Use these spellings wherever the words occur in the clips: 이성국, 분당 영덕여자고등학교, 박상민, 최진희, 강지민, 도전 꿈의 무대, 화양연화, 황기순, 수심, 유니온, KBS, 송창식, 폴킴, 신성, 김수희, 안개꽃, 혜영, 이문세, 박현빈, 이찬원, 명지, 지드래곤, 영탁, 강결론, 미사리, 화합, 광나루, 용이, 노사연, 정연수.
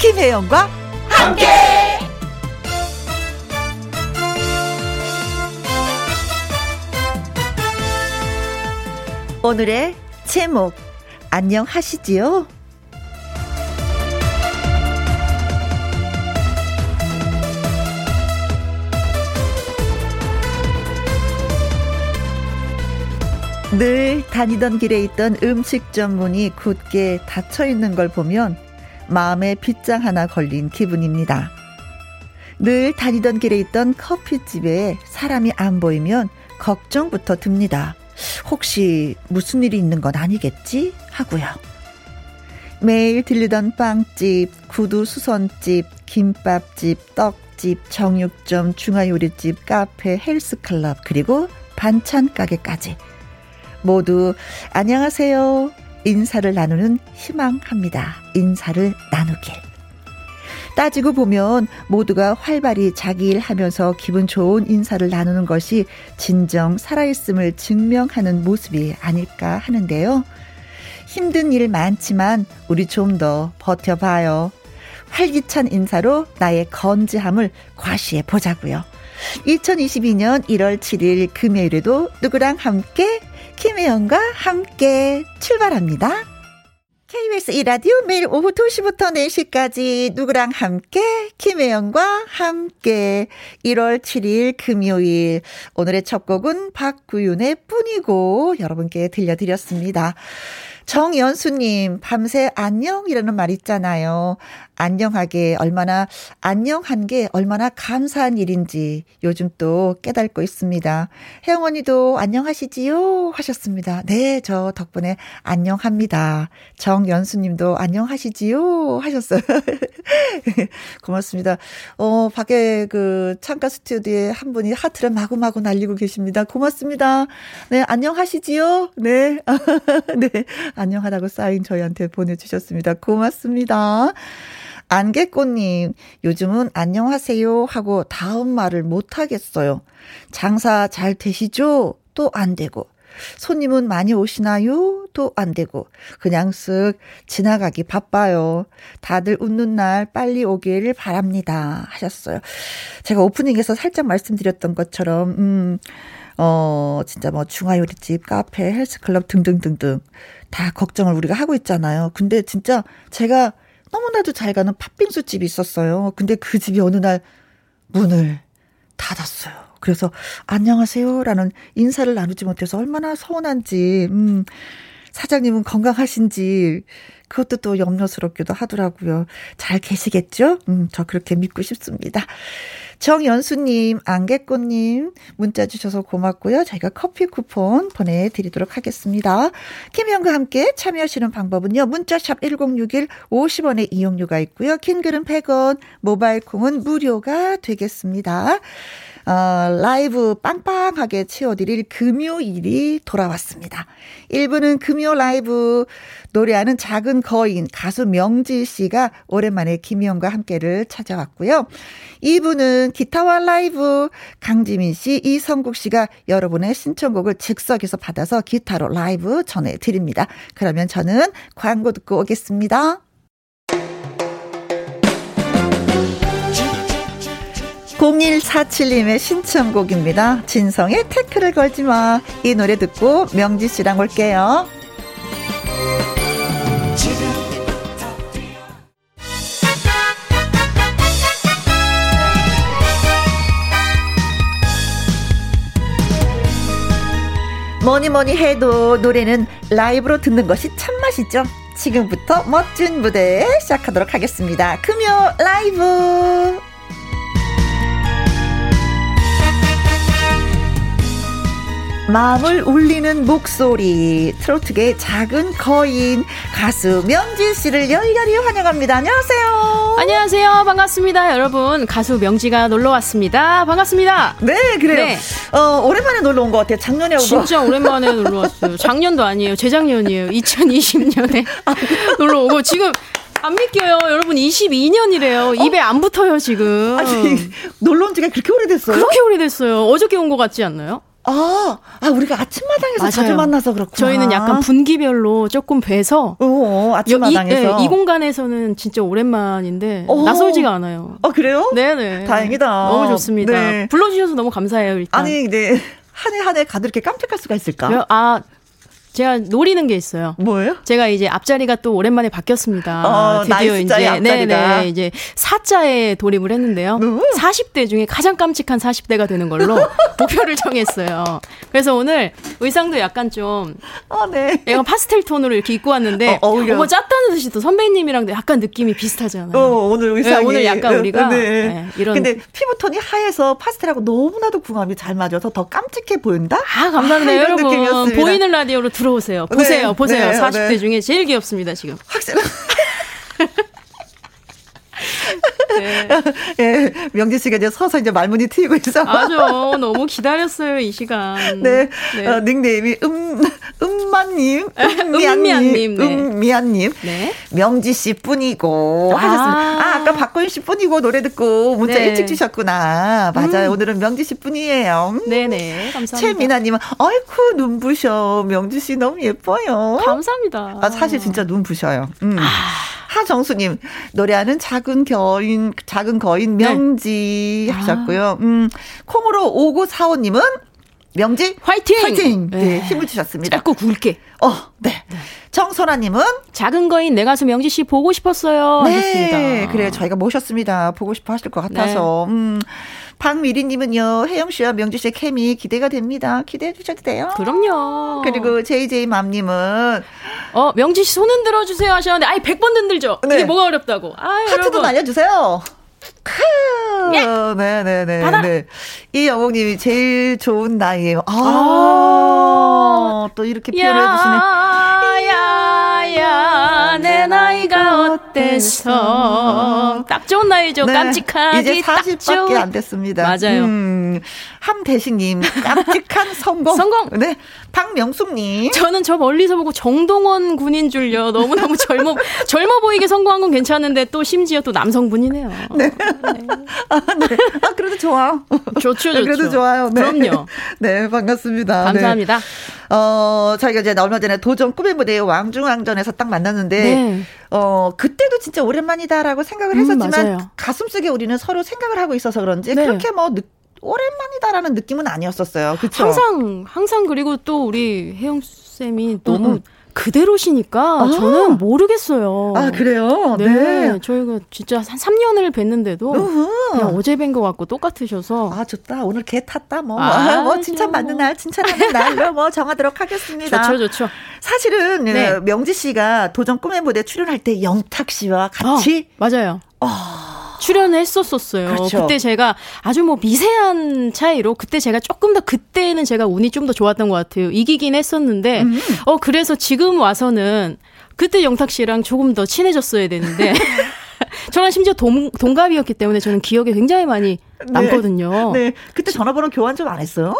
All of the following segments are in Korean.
김혜영과 함께. 오늘의 제목 안녕하시지요? 늘 다니던 길에 있던 음식점 문이 굳게 닫혀있는 걸 보면 마음에 빗장 하나 걸린 기분입니다. 늘 다니던 길에 있던 커피집에 사람이 안 보이면 걱정부터 듭니다. 혹시 무슨 일이 있는 건 아니겠지? 하고요. 매일 들리던 빵집, 구두 수선집, 김밥집, 떡집, 정육점, 중화요리집, 카페, 헬스클럽, 그리고 반찬 가게까지 모두 안녕하세요 인사를 나누는 희망합니다. 인사를 나누길. 따지고 보면 모두가 활발히 자기 일 하면서 기분 좋은 인사를 나누는 것이 진정 살아있음을 증명하는 모습이 아닐까 하는데요. 힘든 일 많지만 우리 좀 더 버텨봐요. 활기찬 인사로 나의 건지함을 과시해 보자고요. 2022년 1월 7일 금요일에도 누구랑 함께? 김혜영과 함께 출발합니다. KBS 1라디오 매일 오후 2시부터 4시까지 누구랑 함께 김혜영과 함께 1월 7일 금요일 오늘의 첫 곡은 박구윤의 뿐이고 여러분께 들려드렸습니다. 정연수님 밤새 안녕이라는 말 있잖아요. 안녕하게 얼마나 안녕한 게 얼마나 감사한 일인지 요즘 또 깨닫고 있습니다. 혜영 언니도 안녕하시지요 하셨습니다. 네, 저 덕분에 안녕합니다. 정연수님도 안녕하시지요 하셨어요. 고맙습니다. 밖에 그 창가 스튜디오에 한 분이 하트를 마구마구 날리고 계십니다. 고맙습니다. 네, 안녕하시지요. 네, 네. 안녕하다고 사인 저희한테 보내주셨습니다. 고맙습니다. 안개꽃님, 요즘은 안녕하세요 하고 다음 말을 못하겠어요. 장사 잘 되시죠? 또 안 되고. 손님은 많이 오시나요? 또 안 되고. 그냥 쓱 지나가기 바빠요. 다들 웃는 날 빨리 오길 바랍니다. 하셨어요. 제가 오프닝에서 살짝 말씀드렸던 것처럼, 진짜 뭐 중화요리집, 카페, 헬스클럽 등등등등 다 걱정을 우리가 하고 있잖아요. 근데 진짜 제가 너무나도 잘 가는 팥빙수 집이 있었어요. 근데 그 집이 어느 날 문을 닫았어요. 그래서 안녕하세요라는 인사를 나누지 못해서 얼마나 서운한지 사장님은 건강하신지 그것도 또 염려스럽기도 하더라고요. 잘 계시겠죠? 저 그렇게 믿고 싶습니다. 정연수님, 안개꽃님 문자 주셔서 고맙고요. 저희가 커피 쿠폰 보내드리도록 하겠습니다. 김혜영과 함께 참여하시는 방법은요. 문자샵 1061 50원의 이용료가 있고요. 킹글은 100원, 모바일콩은 무료가 되겠습니다. 라이브 빵빵하게 채워드릴 금요일이 돌아왔습니다. 1부는 금요 라이브 노래하는 작은 거인 가수 명지 씨가 오랜만에 김희영과 함께를 찾아왔고요. 2부는 기타와 라이브 강지민 씨, 이성국 씨가 여러분의 신청곡을 즉석에서 받아서 기타로 라이브 전해드립니다. 그러면 저는 광고 듣고 오겠습니다. 공일 47님의 신청곡입니다. 진성의 태클을 걸지 마. 이 노래 듣고 명지 씨랑 올게요. 뭐니뭐니 해도 노래는 라이브로 듣는 것이 참맛이죠. 지금부터 멋진 무대 시작하도록 하겠습니다. 금요 라이브. 마음을 울리는 목소리 트로트계의 작은 거인 가수 명지 씨를 열렬히 환영합니다. 안녕하세요. 안녕하세요. 반갑습니다. 여러분 가수 명지가 놀러왔습니다. 반갑습니다. 네, 그래요. 네. 오랜만에 놀러온 것 같아요. 작년에 오고 진짜 오랜만에 놀러왔어요. 작년도 아니에요. 재작년이에요. 2020년에 놀러오고 지금 안 믿겨요. 여러분 22년이래요. 입에 안 붙어요 지금. 아니, 놀러온 지가 그렇게 오래됐어요? 그렇게 오래됐어요. 어저께 온 것 같지 않나요? 우리가 아침마당에서 맞아요. 자주 만나서 그렇구나. 저희는 약간 분기별로 조금 뵈서 아침마당에서 이 공간에서는 진짜 오랜만인데 낯설지가 않아요. 그래요? 네네. 다행이다. 너무 좋습니다. 네. 불러주셔서 너무 감사해요. 일단. 아니 네. 한 해 한 해 가도 이렇게 깜짝할 수가 있을까? 제가 노리는 게 있어요. 뭐예요? 제가 이제 앞자리가 또 오랜만에 바뀌었습니다. 드디어 나이스자의 이제 앞자리가. 네네 이제 4자에 돌입을 했는데요. 40대 중에 가장 깜찍한 40대가 되는 걸로 목표를 정했어요. 그래서 오늘 의상도 약간 좀 약간 파스텔 톤으로 이렇게 입고 왔는데 짰다는 듯이 또 선배님이랑도 약간 느낌이 비슷하잖아요. 오늘 의상이. 네, 오늘 약간 우리가 이런. 근데 피부톤이 하얘서 파스텔하고 너무나도 궁합이 잘 맞아서 더 깜찍해 보인다? 감사합니다 이런 여러분. 느낌이었습니다. 보이는 라디오로 들어오세요. 보세요. 네, 보세요. 네, 40대 중에 제일 귀엽습니다. 지금. 확실히. 네. 예, 명지 씨가 이제 서서 이제 말문이 트이고 있어. 맞아. 너무 기다렸어요. 이 시간. 네. 네. 닉네임이 음마님. 음미안님. 네. 명지 씨 뿐이고. 하셨습니다. 아까 박고윤 씨 뿐이고 노래 듣고 문자 일찍 주셨구나. 맞아요. 오늘은 명지 씨 뿐이에요. 네네. 감사합니다. 최미나님은 아이쿠 눈부셔. 명지 씨 너무 예뻐요. 감사합니다. 사실 진짜 눈부셔요. 하정수님 노래하는 작은 거인 명지 하셨고요. 콩으로 5945님은 명지 화이팅! 네, 힘을 주셨습니다. 짧고 굵게. 네. 정선아님은 작은 거인 내 가수 명지 씨 보고 싶었어요. 네, 하셨습니다. 그래요. 저희가 모셨습니다. 보고 싶어 하실 것 같아서. 네. 박미리님은요, 혜영 씨와 명지 씨의 케미 기대가 됩니다. 기대해 주셔도 돼요. 그럼요. 그리고 JJ맘님은 명지 씨 손은 들어주세요 하셨는데, 100번 흔들죠. 이게 뭐가 어렵다고. 하트도 날려주세요. 네네네. 이 영웅님이 제일 좋은 나이에요. 또 이렇게 표현을 해주시네. 내 나이가 어때서. 딱 좋은 나이죠. 네. 깜찍하기 딱 좋은. 이제 40밖에 안 됐습니다. 맞아요. 함대식님 깜찍한 성공. 네. 박명숙님 저는 저 멀리서 보고 정동원 군인 줄요. 너무너무 젊어 보이게 성공한 건 괜찮은데 또 심지어 또 남성분이네요. 네. 그래도 좋아. 좋죠. 그래도 좋아요. 네. 그럼요. 네, 반갑습니다. 감사합니다. 네. 저희가 이제 얼마 전에 도전 꿈의 무대 왕중왕전에서 딱 만났는데 그때도 진짜 오랜만이다라고 생각을 했었지만 가슴속에 우리는 서로 생각을 하고 있어서 그런지 그렇게 뭐 오랜만이다라는 느낌은 아니었었어요. 그렇죠? 항상 그리고 또 우리 혜영 쌤이 너무 그대로시니까 저는 모르겠어요. 그래요? 네. 저희가 진짜 한 3년을 뵀는데도 그냥 어제 뵌 것 같고 똑같으셔서. 좋다. 오늘 개 탔다. 칭찬받는 날, 칭찬하는 날로 정하도록 하겠습니다. 좋죠. 사실은 명지 씨가 도전 꿈의 무대 출연할 때 영탁 씨와 같이 맞아요. 출연했었어요. 그렇죠. 그때 제가 아주 미세한 차이로 그때는 제가 운이 좀 더 좋았던 것 같아요. 이기긴 했었는데 그래서 지금 와서는 그때 영탁 씨랑 조금 더 친해졌어야 되는데 저랑 심지어 동갑이었기 때문에 저는 기억에 굉장히 많이 남거든요. 네. 그때 전화번호 교환 좀 안 했어요?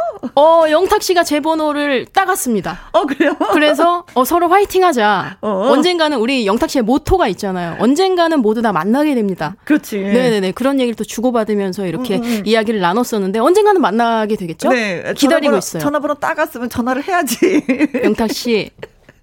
영탁 씨가 제 번호를 따갔습니다. 그래요? 그래서 서로 화이팅 하자. 언젠가는 우리 영탁 씨의 모토가 있잖아요. 언젠가는 모두 다 만나게 됩니다. 그렇지. 네네네. 그런 얘기를 또 주고받으면서 이렇게 이야기를 나눴었는데 언젠가는 만나게 되겠죠? 네. 기다리고 있어요. 전화번호 따갔으면 전화를 해야지. 영탁 씨.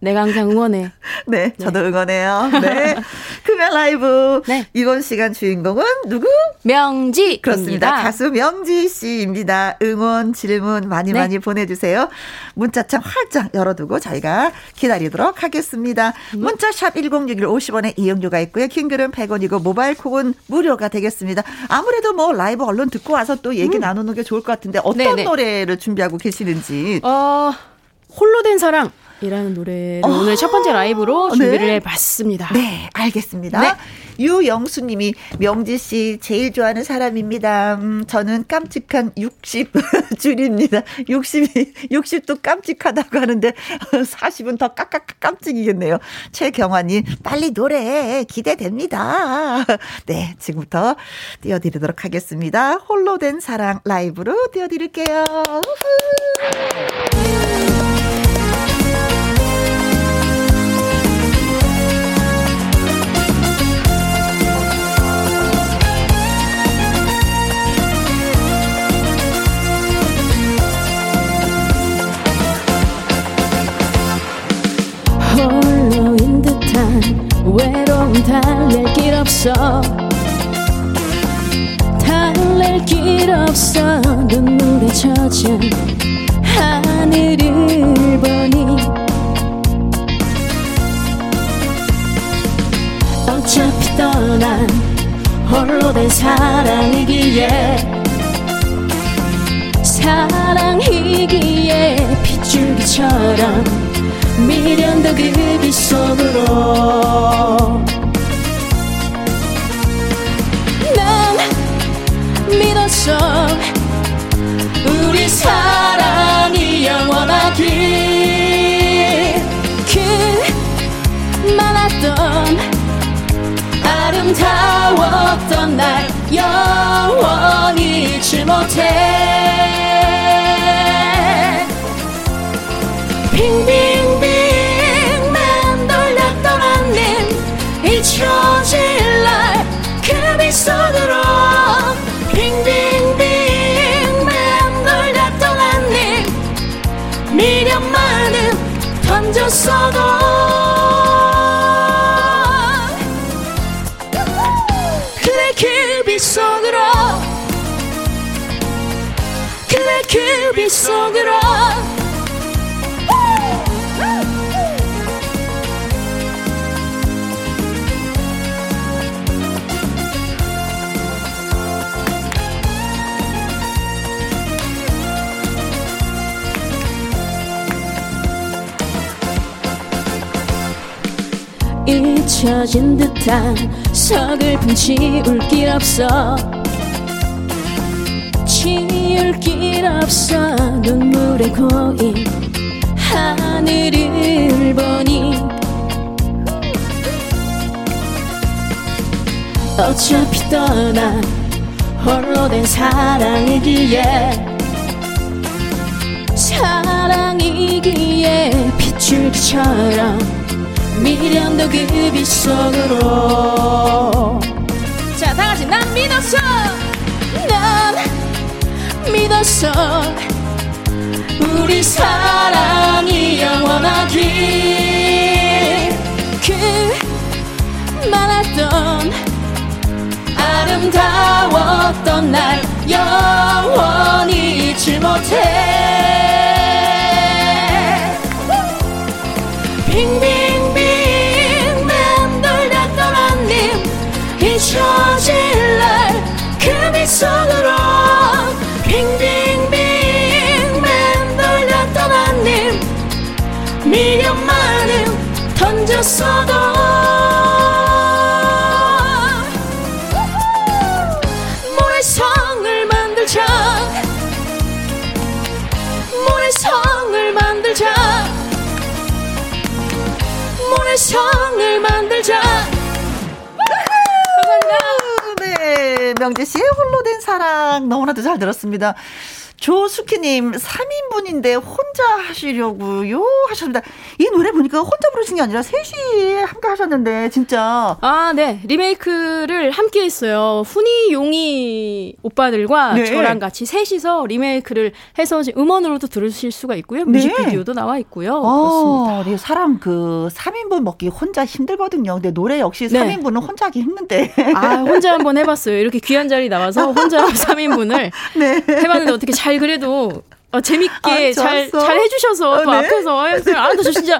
내가 항상 응원해. 네, 저도 응원해요. 네. 금요 라이브. 네. 이번 시간 주인공은 누구? 명지. 그렇습니다. 가수 명지 씨입니다. 응원, 질문 많이 보내주세요. 문자창 활짝 열어두고 저희가 기다리도록 하겠습니다. 문자샵 1061 50원에 이용료가 있고요. 킹글은 100원이고 모바일 콕은 무료가 되겠습니다. 아무래도 라이브 얼른 듣고 와서 또 얘기 나누는 게 좋을 것 같은데 어떤 노래를 준비하고 계시는지. 홀로 된 사랑. 이라는 노래를 오늘 첫 번째 라이브로 준비를 해봤습니다. 네, 알겠습니다. 네. 유영수님이 명지 씨 제일 좋아하는 사람입니다. 저는 깜찍한 60 줄입니다. 60도 깜찍하다고 하는데 40은 더 깜찍이겠네요. 최경환님 빨리 노래 기대됩니다. 네, 지금부터 띄워드리도록 하겠습니다. 홀로 된 사랑 라이브로 띄워드릴게요. 없어 달랠 길 없어 눈물에 젖은 하늘을 보니 어차피 떠난 홀로 된 사랑이기에 사랑이기에 핏줄기처럼 미련도 그 빛 속으로 난 믿었어 우리 사랑이 영원하길 그 많았던 아름다웠던 날 영원히 잊지 못해 빙빙빙만 돌렸던 안님 잊혀질 날 그 빛속으로 빙빙빙만 돌렸던 안님 미련만은 던졌어도 그대 그 빛속으로 그대 그 빛속으로 잊혀진 듯한 서글픈 지울길 없어 지울길 없어 눈물에 고인 하늘을 보니 어차피 떠난 홀로 된 사랑이기에 사랑이기에 핏줄기처럼 미련도 그 빛속으로 자 다같이 난 믿었어 난 믿었어 우리 사랑이 영원하길 그 많았던 아름다웠던 날 영원히 잊지 못해 빙빙 잊혀질 날 그 빛속으로 빙빙빙 맴돌렸던 한님 미련만은 던졌어도 모래성을 만들자 모래성을 만들자 모래성을 만들자 명지씨의 홀로 된 사랑 너무나도 잘 들었습니다. 조숙희님 3인분인데 혼자 하시려고요 하셨습니다. 이 노래 보니까 혼자 부르신 게 아니라 셋이 함께 하셨는데 진짜 아 네 리메이크를 함께 했어요. 훈이 용이 오빠들과 네. 저랑 같이 셋이서 리메이크를 해서 음원으로도 들으실 수가 있고요. 뮤직비디오도 네. 나와 있고요. 아, 그렇습니다. 사람 그 3인분 먹기 혼자 힘들거든요. 근데 노래 역시 네. 3인분은 혼자 하기 힘든데 아 혼자 한번 해봤어요. 이렇게 귀한 자리 나와서 혼자 3인분을 네. 해봤는데 어떻게 잘 그래도 재밌게 잘 해주셔서 또 네. 앞에서 아, 저 진짜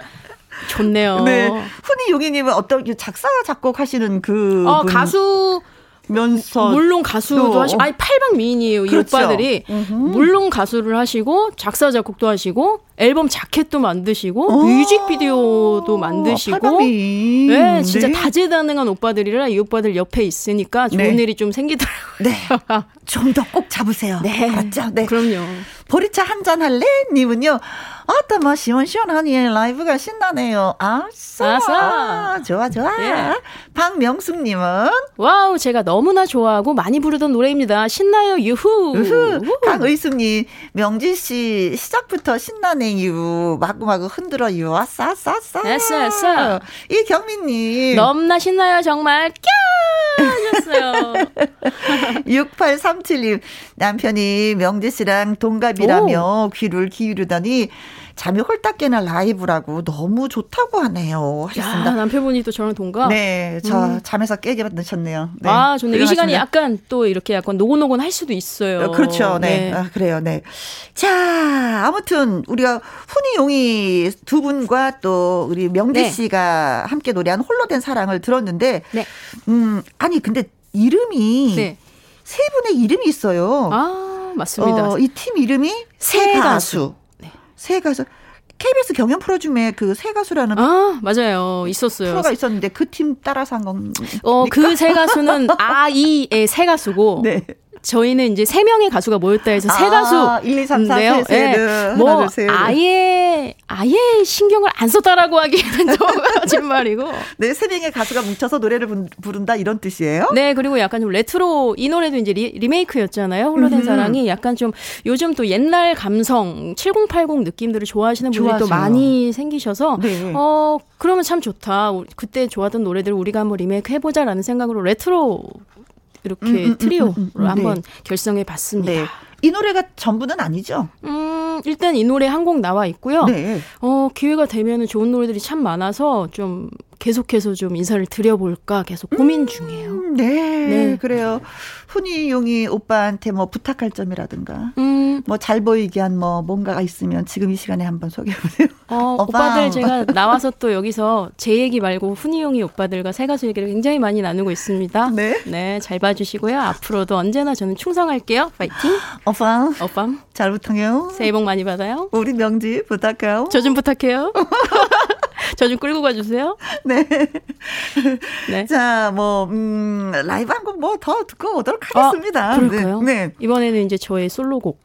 좋네요. 네. 훈이 용이님은 어떤 작사 작곡하시는 그 가수 면서 물론 가수도 하시고 아니 팔방 미인이에요. 그렇죠. 이 오빠들이 물론 가수를 하시고 작사 작곡도 하시고 앨범 자켓도 만드시고 뮤직비디오도 만드시고 네, 진짜 네. 다재다능한 오빠들이라 이 오빠들 옆에 있으니까 좋은 네. 일이 좀 생기더라고요. 네. 좀 더 꼭 잡으세요. 네. 맞죠? 네. 그럼요. 보리차 한잔 할래? 님은요. 아따 뭐 시원시원하니 라이브가 신나네요. 아싸. 아싸. 좋아 좋아. 네. 박명숙님은 와우 제가 너무나 좋아하고 많이 부르던 노래입니다. 신나요 유후. 우후. 강의숙님 명지씨 시작부터 신나네. 유 마구마구 흔들어 유 아싸 아싸 아싸 아싸 아싸 이경민님 너무나 신나요 정말 꺄 하셨어요. 6837님 남편이 명지 씨랑 동갑이라며 오. 귀를 기울이더니 잠이 홀딱 깨나 라이브라고 너무 좋다고 하네요 하셨습니다. 야, 남편분이 또 저랑 동갑? 네. 저 잠에서 깨게 만드셨네요. 네. 아 좋네요. 이 시간이 약간 또 이렇게 약간 노곤노곤 할 수도 있어요. 그렇죠. 네. 네. 아, 그래요. 네. 자 아무튼 우리가 훈이 용이 두 분과 또 우리 명지 네. 씨가 함께 노래한 홀로 된 사랑을 들었는데 네. 아니 근데 이름이 네. 세 분의 이름이 있어요. 아 맞습니다. 이 팀 이름이 새 가수. 새 가수 KBS 경연 프로줌에 그 새 가수라는 아 맞아요 있었어요 프로가 있었는데 그 팀 따라서 한 겁니까? 그 새 가수는 아이의 새 가수고 네. 저희는 이제 세 명의 가수가 모였다 해서 새 가수 1, 2, 3, 4, 3, 4, 4, 5, 6, 아예 신경을 안 썼다라고 하기에는 좀 거짓말이고. 네, 세 명의 가수가 뭉쳐서 노래를 부른다 이런 뜻이에요? 네, 그리고 약간 좀 레트로 이 노래도 이제 리메이크였잖아요. 홀로 된 사랑이 약간 좀 요즘 또 옛날 감성 7080 느낌들을 좋아하시는 분들이 좋아하죠. 또 많이 생기셔서 네. 그러면 참 좋다. 그때 좋아하던 노래들 우리가 한번 리메이크 해보자라는 생각으로 레트로 이렇게 트리오로 한번 네. 결성해 봤습니다. 네. 이 노래가 전부는 아니죠? 일단 이 노래 한 곡 나와 있고요. 네. 기회가 되면 좋은 노래들이 참 많아서 좀 계속해서 좀 인사를 드려볼까 계속 고민 중이에요. 네. 네. 그래요. 훈이 용이 오빠한테 뭐 부탁할 점이라든가 뭐 잘 보이게 한 뭐 뭔가가 있으면 지금 이 시간에 한번 소개해보세요. 오빠들 제가 나와서 또 여기서 제 얘기 말고 훈이 용이 오빠들과 새 가수 얘기를 굉장히 많이 나누고 있습니다. 네. 네. 잘 봐주시고요. 앞으로도 언제나 저는 충성할게요. 파이팅. 오빠. 잘 부탁해요. 새해 복 많이 받아요. 우리 명지 부탁해요. 저 좀 부탁해요. 저 좀 끌고 가주세요. 네. 네. 자, 뭐, 라이브 한 곡 뭐 더 듣고 오도록 하겠습니다. 그럴까요? 네. 이번에는 이제 저의 솔로곡.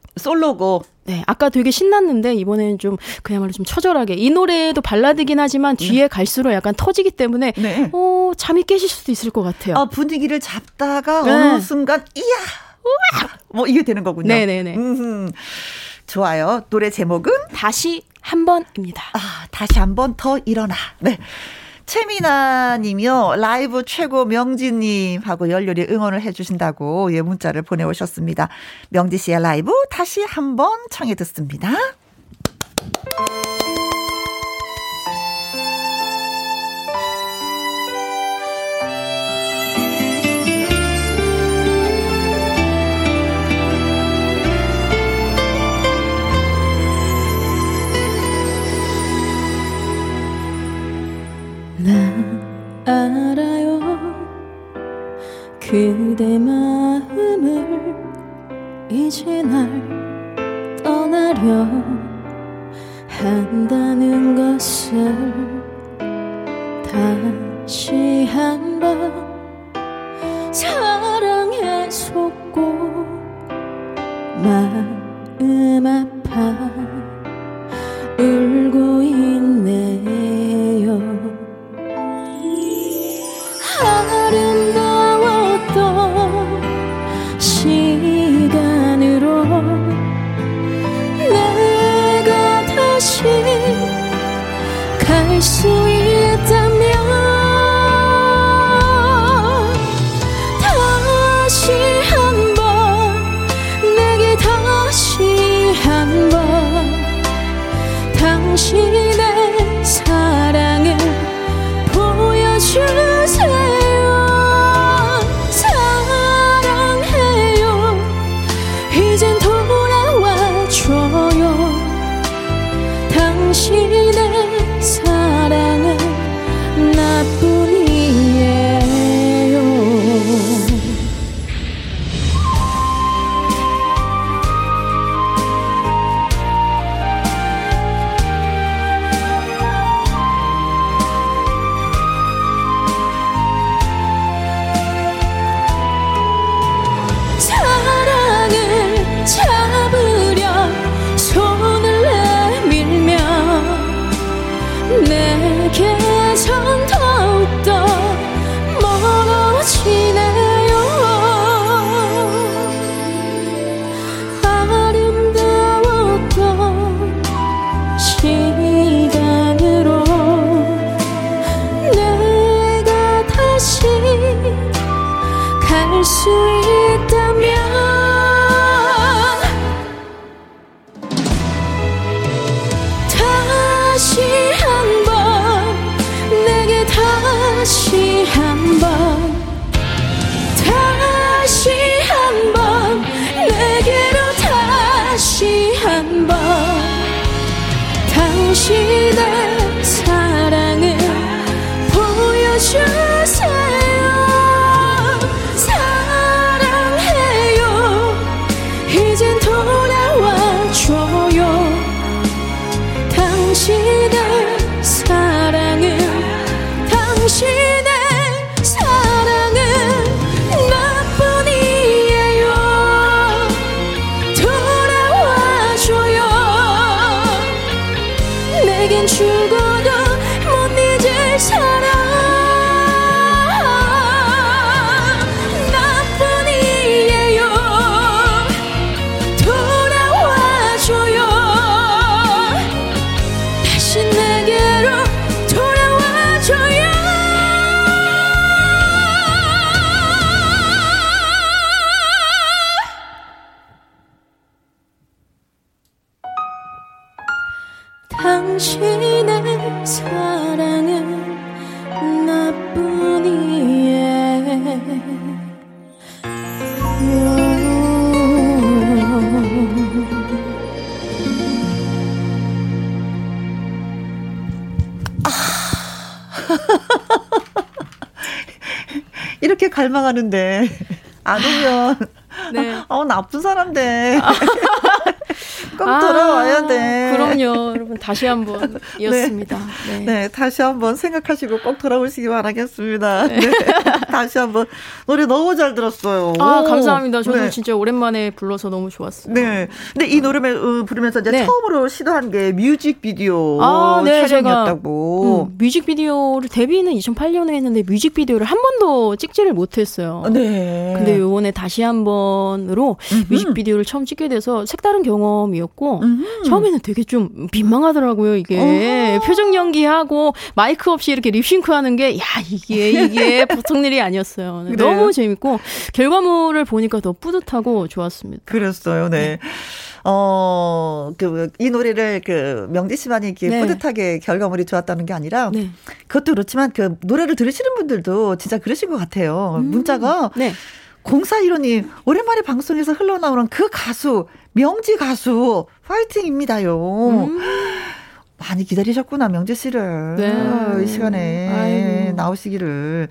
네. 아까 되게 신났는데, 이번에는 좀, 그야말로 좀 처절하게. 이 노래도 발라드긴 하지만, 뒤에 갈수록 약간 터지기 때문에, 네. 잠이 깨실 수도 있을 것 같아요. 분위기를 잡다가, 네. 어느 순간, 우와! 뭐, 이게 되는 거군요. 네네네. 좋아요. 노래 제목은? 다시 한 번입니다. 아, 다시 한 번 더 일어나. 네. 최미나님이요. 라이브 최고 명지님하고 열렬히 응원을 해주신다고 예, 문자를 보내오셨습니다. 명지 씨의 라이브 다시 한 번 청해 듣습니다. 난 알아요 그대 마음을 이제 날 떠나려 한다는 것을 다시 한번 사랑에 속고 마음 아파 울고 있네요. 아름다웠던 시간으로 내가 다시 갈 수 있다면 다시 한번 내게 다시 한번 당신의 사랑을 보여주 당신의 사랑은 나뿐이에요. 사랑을 잡으려 손을 내게선 더욱더 멀어지네요. 아름다웠던 시간으로 내가 다시 갈 할 수 있다면 다시 한번 내게 다시 한번 다시 한번 내게로 다시 한번 당신의 사랑을 보여주세요. 당신의 사랑을 당신의 사랑은 나뿐이에요. 돌아와줘요. 내겐 죽어도 못 잊을 사랑 이렇게 갈망하는데 안 오면 네. 나쁜 사람인데 꼭 돌아와야 돼. 그럼요. 여러분 다시 한번 이었습니다. 네. 네. 네, 다시 한번 생각하시고 꼭 돌아오시기 바라겠습니다. 네. 네. 다시 한번 노래 너무 잘 들었어요. 아, 감사합니다. 저도 네. 진짜 오랜만에 불러서 너무 좋았어요. 네. 근데 이 노래를 부르면서 이제 네. 처음으로 시도한 게 뮤직비디오 네, 촬영이었다고. 뮤직비디오를 데뷔는 2008년에 했는데 뮤직비디오를 한 번도 찍지를 못했어요. 네. 근데 이번에 다시 한 번으로 뮤직비디오를 처음 찍게 돼서 색다른 경험이었고 처음에는 되게 좀 민망하더라고요. 이게 표정 연기하고 마이크 없이 이렇게 립싱크하는 게 야 이게 보통 일이 아니었어요. 네. 너무 재밌고 결과물을 보니까 더 뿌듯하고 좋았습니다. 그랬어요. 네. 이 노래를 명지 씨만이 이렇게 네. 뿌듯하게 결과물이 좋았다는 게 아니라 네. 그것도 그렇지만 노래를 들으시는 분들도 진짜 그러신 것 같아요. 문자가 네. 0415님 오랜만에 방송에서 흘러나오는 그 가수 명지 가수 파이팅입니다요. 많이 기다리셨구나 명지 씨를 네. 이 시간에 아이고. 나오시기를.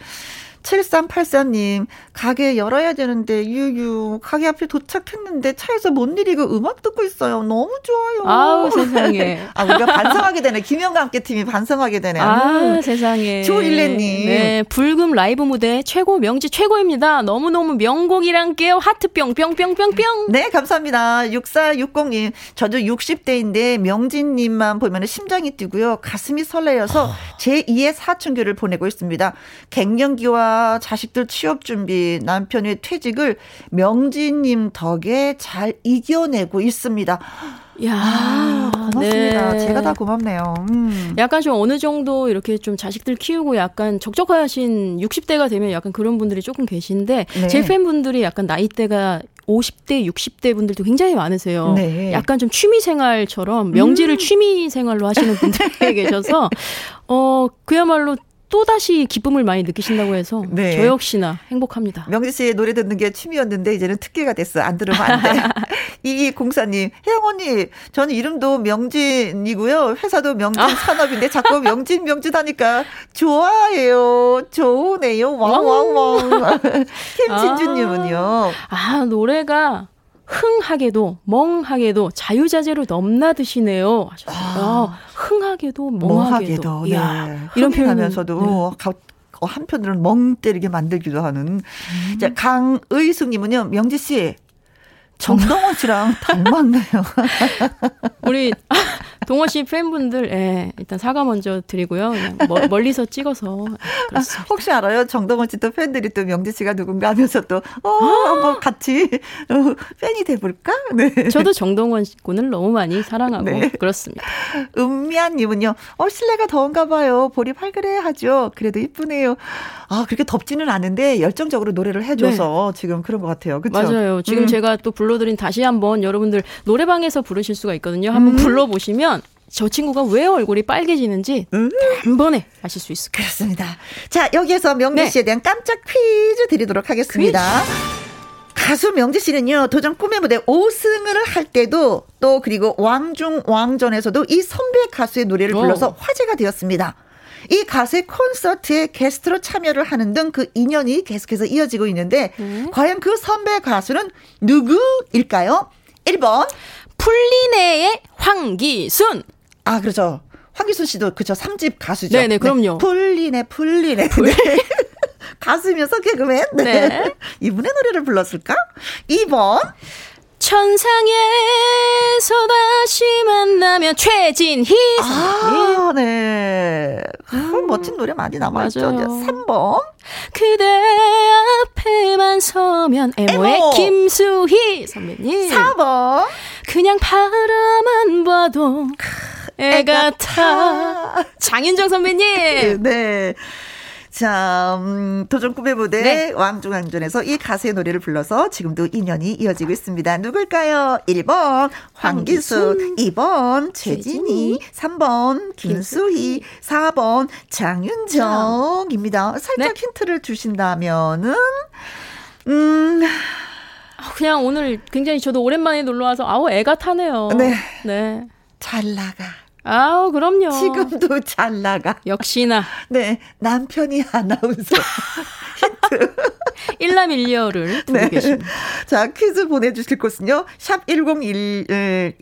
7384님 가게 열어야 되는데 유유 가게 앞에 도착했는데 차에서 못 내리고 음악 듣고 있어요. 너무 좋아요. 아우 세상에. 아 우리가 반성하게 되네. 김영과 함께 팀이 반성하게 되네. 아 세상에. 조일레님. 네 불금 라이브 무대 최고 명지 최고입니다. 너무너무 명곡이란께요. 하트뿅 뿅뿅뿅뿅. 네 감사합니다. 6460님 저도 60대인데 명지님만 보면 심장이 뛰고요. 가슴이 설레여서 제2의 사춘기를 보내고 있습니다. 갱년기와 자식들 취업 준비 남편의 퇴직을 명지님 덕에 잘 이겨내고 있습니다. 이야, 고맙습니다. 네. 제가 다 고맙네요. 약간 좀 어느 정도 이렇게 좀 자식들 키우고 약간 적적하신 60대가 되면 약간 그런 분들이 조금 계신데 네. 제 팬분들이 약간 나이대가 50대, 60대 분들도 굉장히 많으세요. 네. 약간 좀 취미생활처럼 명지를 취미생활로 하시는 분들이 계셔서 그야말로 또다시 기쁨을 많이 느끼신다고 해서 네. 저 역시나 행복합니다. 명지 씨의 노래 듣는 게 취미였는데 이제는 특기가 됐어. 안 들으면 안 돼. 이 공사님. 혜영 언니 저는 이름도 명진이고요. 회사도 명진 산업인데 자꾸 명진 하니까 좋아해요. 좋으네요. 왕왕왕. 김진주님은요. 노래가 흥하게도 멍하게도 자유자재로 넘나드시네요 하셨어요. 흥하게도 멍하게도 네. 이런 표현하면서도 네. 한편으로는 멍 때리게 만들기도 하는. 자, 강의숙님은요. 명지 씨 정동원 씨랑 닮았네요. 우리 동원 씨 팬분들, 예, 일단 사과 먼저 드리고요. 그냥 멀리서 찍어서. 그렇습니다. 혹시 알아요? 정동원 씨 또 팬들이 또 명지 씨가 누군가 하면서 또, 한번 같이 팬이 돼볼까? 네. 저도 정동원 군을 너무 많이 사랑하고, 네. 그렇습니다. 은미안님은요, 실내가 더운가 봐요. 볼이 팔그레 하죠. 그래도 이쁘네요. 아, 그렇게 덥지는 않은데 열정적으로 노래를 해줘서 네. 지금 그런 것 같아요. 그쵸? 맞아요. 지금 제가 또 불러드린 다시 한번 여러분들 노래방에서 부르실 수가 있거든요. 한번 불러보시면 저 친구가 왜 얼굴이 빨개지는지 단번에 아실 수 있을 것 같습니다. 자, 여기에서 명지 씨에 대한 깜짝 퀴즈 드리도록 하겠습니다. 퀴즈. 가수 명지 씨는요, 도전 꿈의 무대 5승을 할 때도 또 그리고 왕중 왕전에서도 이 선배 가수의 노래를 불러서 화제가 되었습니다. 이 가수의 콘서트에 게스트로 참여를 하는 등 그 인연이 계속해서 이어지고 있는데 과연 그 선배 가수는 누구일까요? 1번 풀리네의 황기순. 아, 그렇죠. 황기순 씨도 그렇죠. 3집 가수죠. 네네, 그럼요. 네. 풀리네. 네. 가수면서 개그맨. 네. 네. 이분의 노래를 불렀을까? 2번. 천상에서 다시 만나면 최진희. 아, 네. 멋진 노래 많이 남아있죠. 3번. 그대 앞에만 서면 애모의 김수희 선배님. 4번. 그냥 바라만 봐도 애가 타. 장윤정 선배님. 네. 자, 도전 꿈의 무대 네. 왕중왕전에서 이 가수의 노래를 불러서 지금도 인연이 이어지고 있습니다. 누굴까요? 1번 황기순, 2번 최진희, 3번 김수희, 4번 장윤정입니다. 살짝 네. 힌트를 주신다면은 그냥 오늘 굉장히 저도 오랜만에 놀러와서 아우 애가 타네요. 네. 네. 잘 나가. 아우, 그럼요. 지금도 잘 나가. 역시나. 네, 남편이 아나운서. 힌트. 1남 1여를 듣고 네. 계십니다. 자, 퀴즈 보내주실 곳은요. 샵 1061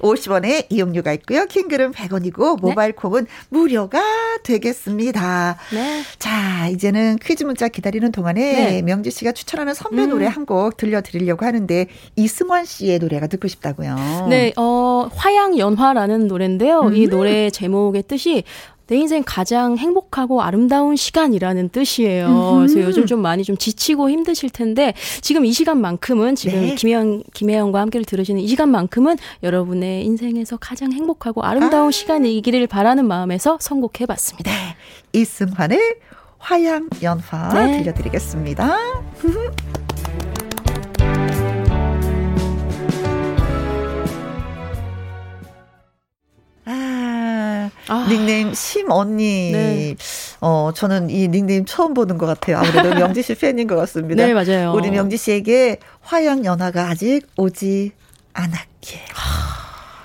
50원에 이용료가 있고요. 킹글은 100원이고 모바일 네. 콩은 무료가 되겠습니다. 네. 자, 이제는 퀴즈 문자 기다리는 동안에 네. 명지 씨가 추천하는 선배 노래 한 곡 들려드리려고 하는데 이승원 씨의 노래가 듣고 싶다고요. 네, 화양연화라는 노래인데요. 이 노래 제목의 뜻이 내 인생 가장 행복하고 아름다운 시간이라는 뜻이에요. 그래서 요즘 좀 많이 좀 지치고 힘드실 텐데 지금 이 시간만큼은 지금 네. 김혜영과 함께 들으시는 이 시간만큼은 여러분의 인생에서 가장 행복하고 아름다운 시간이기를 바라는 마음에서 선곡해봤습니다. 네. 이승환의 화양연화 네. 들려드리겠습니다. 닉네임 심언니. 네. 저는 이 닉네임 처음 보는 것 같아요. 아무래도 명지 씨 팬인 것 같습니다. 네, 맞아요. 우리 명지 씨에게 화양연화가 아직 오지 않았기에.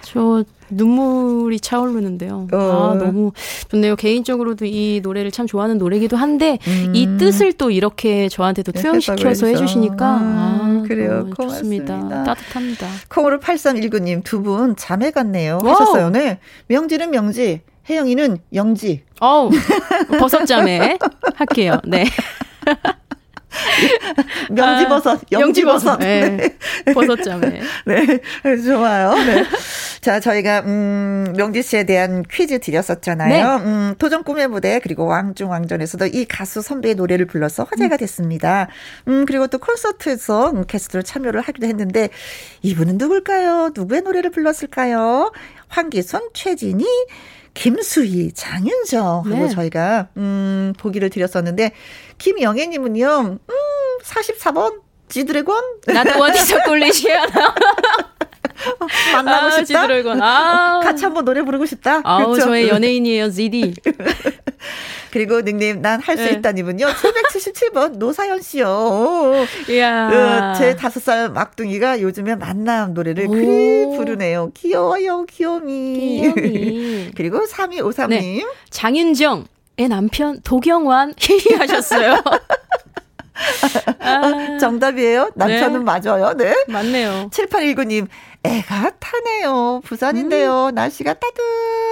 저 눈물이 차오르는데요. 아, 너무 좋네요. 개인적으로도 이 노래를 참 좋아하는 노래이기도 한데 이 뜻을 또 이렇게 저한테도 투영시켜서 해주시니까 그래요. 고맙습니다. 따뜻합니다. 콩으로 8319님 두 분 자매 같네요 하셨어요. 네. 명지는 명지, 혜영이는 영지. 버섯 자매 할게요. 네. 명지버섯, 영지버섯. 네. 버섯자매. 네. 좋아요. 네. 자, 저희가, 명지 씨에 대한 퀴즈 드렸었잖아요. 네. 도전 꿈의 무대, 그리고 왕중왕전에서도 이 가수 선배의 노래를 불러서 화제가 됐습니다. 그리고 또 콘서트에서 게스트로 참여를 하기도 했는데, 이분은 누굴까요? 누구의 노래를 불렀을까요? 황기순, 최진희, 김수희, 장윤정 하고 네. 저희가 보기를 드렸었는데 김영애님은요 44번 지드래곤 나도 어디서 꼴리시야 만나고 싶다 지드래곤. 같이 한번 노래 부르고 싶다. 그렇죠? 저의 연예인이에요 지디. 그리고 닉네임 난 할 수 네. 있다님은요 777번 노사연 씨요. 이야. 제 5살 막둥이가 요즘에 만남 노래를 그리 부르네요. 귀여워요 귀요미. 그리고 3253님 네. 장윤정의 남편 도경완 하셨어요. 정답이에요. 남편은 네. 맞아요. 네. 맞네요. 7819님 애가 타네요. 부산인데요. 날씨가 따뜻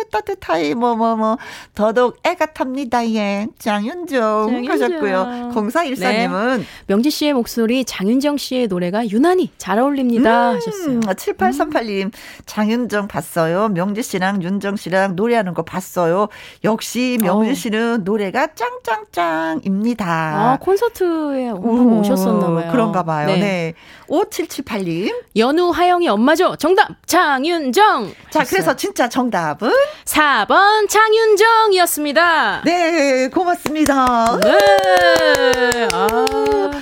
따뜻하이 뭐뭐뭐 더더욱 애가 탑니다. 예. 장윤정 하셨고요. 0414님은 네. 명지 씨의 목소리 장윤정 씨의 노래가 유난히 잘 어울립니다 하셨어요. 7838님 장윤정 봤어요. 명지 씨랑 윤정 씨랑 노래하는 거 봤어요. 역시 명지 씨는 노래가 짱짱짱입니다. 아, 콘서트에 오셨었나 봐요. 그런가 봐요. 네. 네. 5778님 연우 하영이 엄마죠. 정답 장윤정. 자, 그래서 진짜 정답은 4번 장윤정이었습니다. 네, 고맙습니다. 네. 아.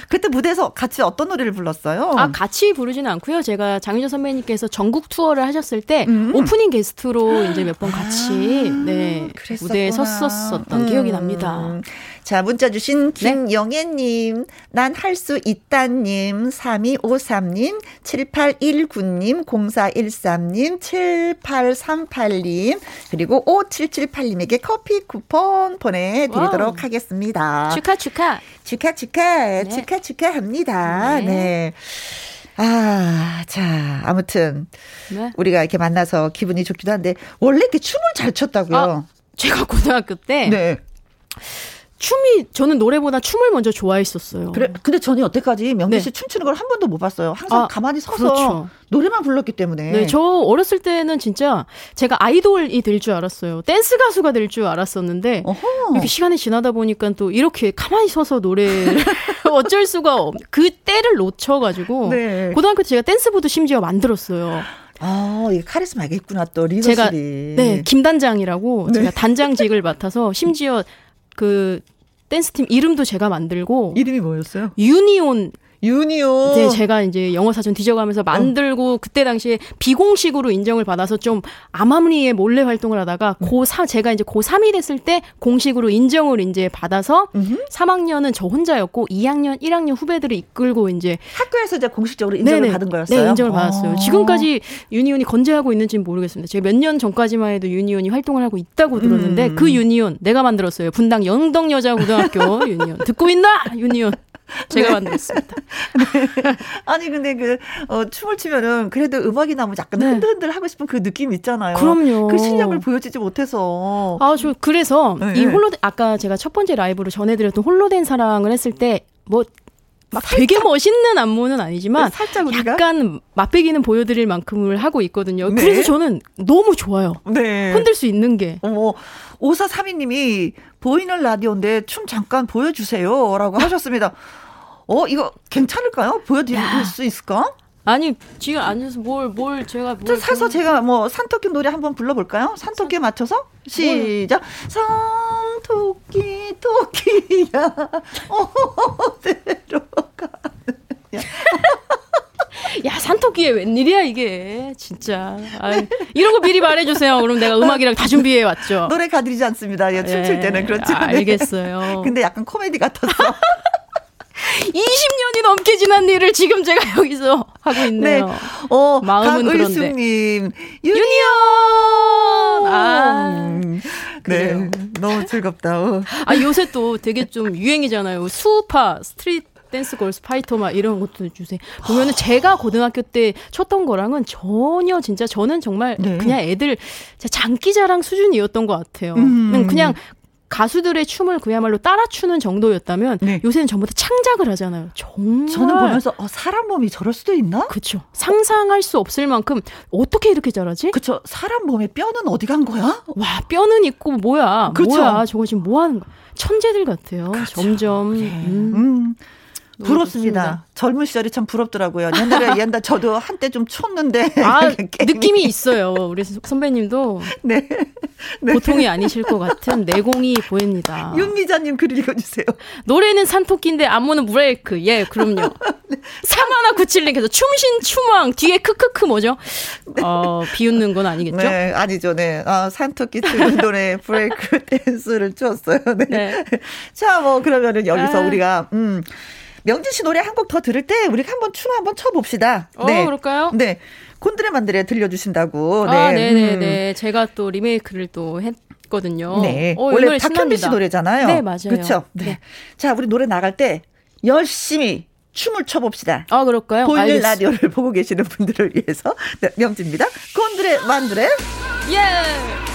그때 무대에서 같이 어떤 노래를 불렀어요? 아, 같이 부르지는 않고요. 제가 장윤정 선배님께서 전국 투어를 하셨을 때 오프닝 게스트로 이제 몇 번 같이 아, 네, 무대에 섰었던 기억이 납니다. 자, 문자 주신 김영애님, 난 할 수 있다님, 3253님, 7819님, 0413님, 7838님, 그리고 5778님에게 커피 쿠폰 보내드리도록 와우. 하겠습니다. 축하. 네. 축하합니다. 네. 네. 아, 자, 아무튼 네. 우리가 이렇게 만나서 기분이 좋기도 한데 원래 이렇게 춤을 잘 췄다고요? 아, 제가 고등학교 때 네. 춤이 저는 노래보다 춤을 먼저 좋아했었어요. 그래, 근데 저는 여태까지 명지 씨 네. 춤추는 걸 한 번도 못 봤어요. 항상 아, 가만히 서서 그렇죠. 노래만 불렀기 때문에. 네, 저 어렸을 때는 진짜 제가 아이돌이 될 줄 알았어요. 댄스 가수가 될 줄 알았었는데 어허. 이렇게 시간이 지나다 보니까 또 이렇게 가만히 서서 노래를 어쩔 수가 그 때를 놓쳐가지고 네. 고등학교 때 제가 댄스부도 심지어 만들었어요. 아, 이 카리스마가 있구나 또 리더십이. 제가 네, 김단장이라고 네. 제가 단장직을 맡아서 심지어 그 댄스팀 이름도 제가 만들고. 이름이 뭐였어요? 유니온. 네, 제가 이제 영어 사전 뒤져가면서 만들고 그때 당시에 비공식으로 인정을 받아서 좀 암암리에 몰래 활동을 하다가 제가 이제 고3이 됐을 때 공식으로 인정을 이제 받아서 3학년은 저 혼자였고 2학년, 1학년 후배들을 이끌고 이제 학교에서 이제 공식적으로 인정을 네네. 받은 거였어요? 네, 인정을 받았어요. 지금까지 유니온이 건재하고 있는지는 모르겠습니다. 제가 몇 년 전까지만 해도 유니온이 활동을 하고 있다고 들었는데 그 유니온 내가 만들었어요. 분당 영덕여자고등학교 유니온. 듣고 있나? 유니온. 제가 네. 만들었습니다. 네. 아니 근데 그 춤을 추면은 그래도 음악이 나면 약간 네. 흔들흔들 하고 싶은 그 느낌 있잖아요. 그럼요. 그 실력을 보여주지 못해서. 아, 저 그래서 네. 이 홀로 아까 제가 첫 번째 라이브로 전해드렸던 홀로 된 사랑을 했을 때 뭐. 막 되게 멋있는 안무는 아니지만 살짝 우리가? 약간 맛보기는 보여드릴 만큼을 하고 있거든요. 네? 그래서 저는 너무 좋아요. 네. 흔들 수 있는 게. 5432님이 보이는 라디오인데 춤 잠깐 보여주세요 라고 하셨습니다. 이거 괜찮을까요? 보여드릴 수 있을까? 아니 지금 앉아서 뭘 제가 사서 제가 뭐 산토끼 노래 한번 불러볼까요? 산토끼에 맞춰서 시작. 산토끼 토끼야 어디로 가느냐. 야, 산토끼에 웬일이야 이게 진짜. 아이, 이런 거 미리 말해주세요. 그럼 내가 음악이랑 다 준비해 왔죠. 노래 가드리지 않습니다. 예, 춤출 때는 그렇죠. 아, 알겠어요. 근데 약간 코미디 같았어. 20년이 넘게 지난 일을 지금 제가 여기서 하고 있네요. 네. 마음은 그런데. 강의수님, 유니온. 아, 그래요. 네, 너무 즐겁다. 아, 요새 또 되게 좀 유행이잖아요. 수우파 스트릿 댄스 걸스 파이터 막 이런 것도 주세요. 보면은 제가 고등학교 때 쳤던 거랑은 전혀 진짜 저는 정말 네. 그냥 애들 장기자랑 수준이었던 것 같아요. 그냥. 가수들의 춤을 그야말로 따라 추는 정도였다면 네. 요새는 전부 다 창작을 하잖아요. 정말 저는 보면서 사람 몸이 저럴 수도 있나? 그렇죠. 상상할 수 없을 만큼 어떻게 이렇게 잘하지? 그렇죠. 사람 몸에 뼈는 어디 간 거야? 와, 뼈는 있고 뭐야? 그쵸? 뭐야? 저거 지금 뭐 하는 거야? 천재들 같아요. 그쵸. 점점. 네. 부럽습니다. 좋습니다. 젊은 시절이 참 부럽더라고요. 옛날에 저도 한때 좀 쳤는데. 아, 느낌이 있어요. 우리 선배님도 네. 네. 보통이 아니실 것 같은 내공이 보입니다. 윤미자님 글 읽어주세요. 노래는 산토끼인데 안무는 브레이크. 예, 그럼요. 네. 3197님께서 춤신 춤왕 뒤에 크크크 뭐죠? 네. 비웃는 건 아니겠죠? 네, 아니죠. 네. 산토끼 추는 노래 브레이크 댄스를 추었어요. 네. 네. 자, 뭐 그러면은 여기서 우리가 명진 씨 노래 한 곡 더 들을 때 우리가 한번 춤 한번 춰봅시다. 네. 그럴까요? 네. 곤드레만드레 들려주신다고. 네. 아, 네네네. 제가 또 리메이크를 또 했거든요. 네. 원래 박현빈 씨 노래잖아요. 네, 맞아요. 그렇죠. 네. 네. 자, 우리 노래 나갈 때 열심히 춤을 춰봅시다. 아, 그럴까요? 보이는 라디오를 보고 계시는 분들을 위해서. 네, 명진입니다. 곤드레만드레. 예.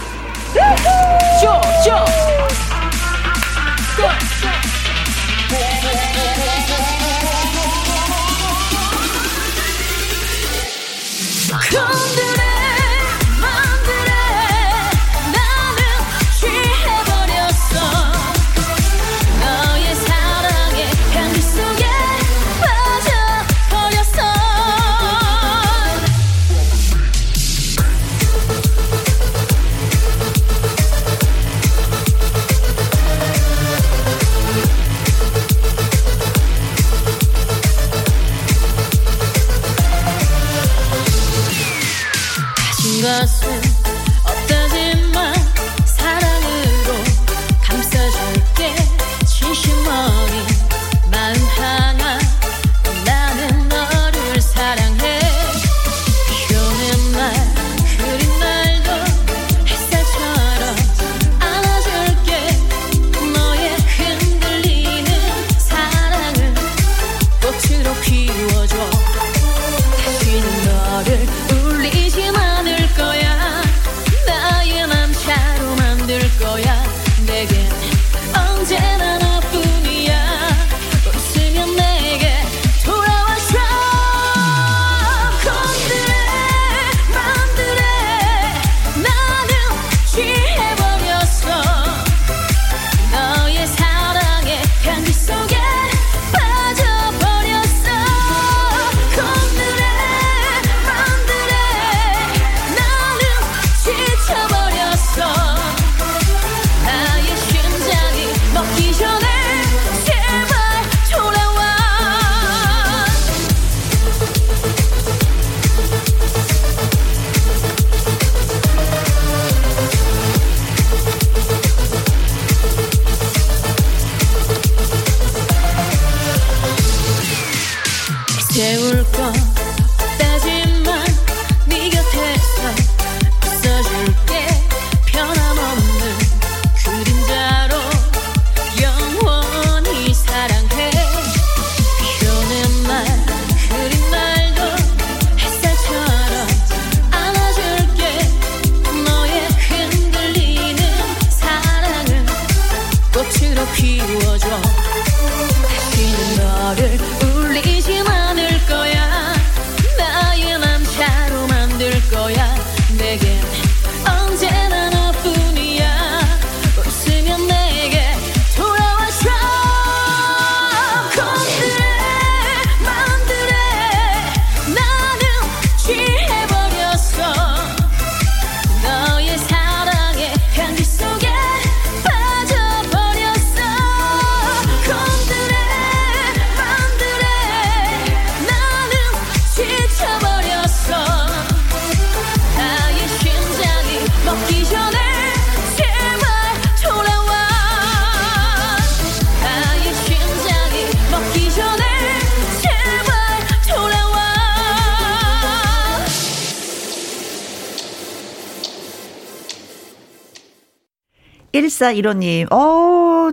1415님,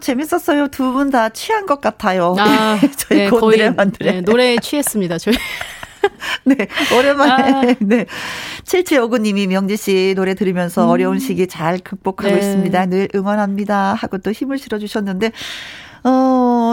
재밌었어요. 두 분 다 취한 것 같아요. 아, 저희 네, 곤드레 만드레. 네, 노래에 취했습니다. 저희. 네, 오랜만에. 아. 네. 7759님이 명지씨 노래 들으면서 어려운 시기 잘 극복하고 네. 있습니다. 늘 응원합니다. 하고 또 힘을 실어주셨는데,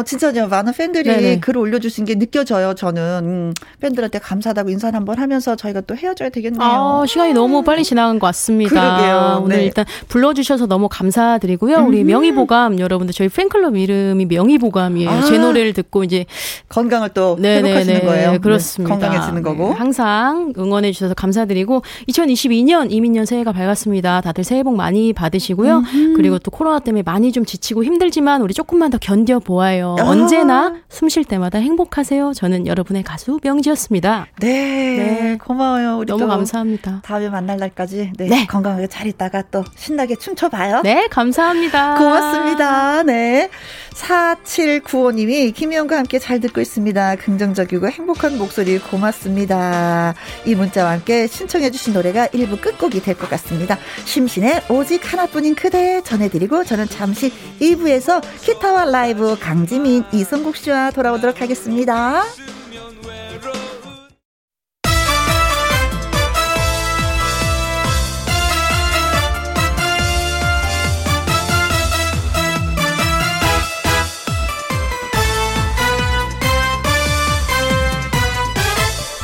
진짜요. 많은 팬들이 네네. 글을 올려주신 게 느껴져요. 저는 팬들한테 감사하다고 인사 한번 하면서 저희가 또 헤어져야 되겠네요. 아, 시간이 너무 빨리 지나간 것 같습니다. 그러게요. 오늘 네. 일단 불러주셔서 너무 감사드리고요. 우리 명의보감 여러분들 저희 팬클럽 이름이 명의보감이에요. 아, 제 노래를 듣고 이제 건강을 또 회복하시는 거예요. 그렇습니다. 네, 건강해지는 거고. 네, 항상 응원해 주셔서 감사드리고 2022년 이민년 새해가 밝았습니다. 다들 새해 복 많이 받으시고요. 그리고 또 코로나 때문에 많이 좀 지치고 힘들지만 우리 조금만 더 견뎌보아요. 언제나 숨 쉴 때마다 행복하세요. 저는 여러분의 가수 명지였습니다. 네, 네. 고마워요. 우리 너무 감사합니다. 다음에 만날 날까지 네, 네. 건강하게 잘 있다가 또 신나게 춤춰봐요. 네, 감사합니다. 고맙습니다. 네, 4795님이 김혜영과 함께 잘 듣고 있습니다. 긍정적이고 행복한 목소리 고맙습니다. 이 문자와 함께 신청해 주신 노래가 1부 끝곡이 될 것 같습니다. 심신의 오직 하나뿐인 그대 전해드리고 저는 잠시 2부에서 기타와 라이브 강지민 이성국 씨와 돌아오도록 하겠습니다.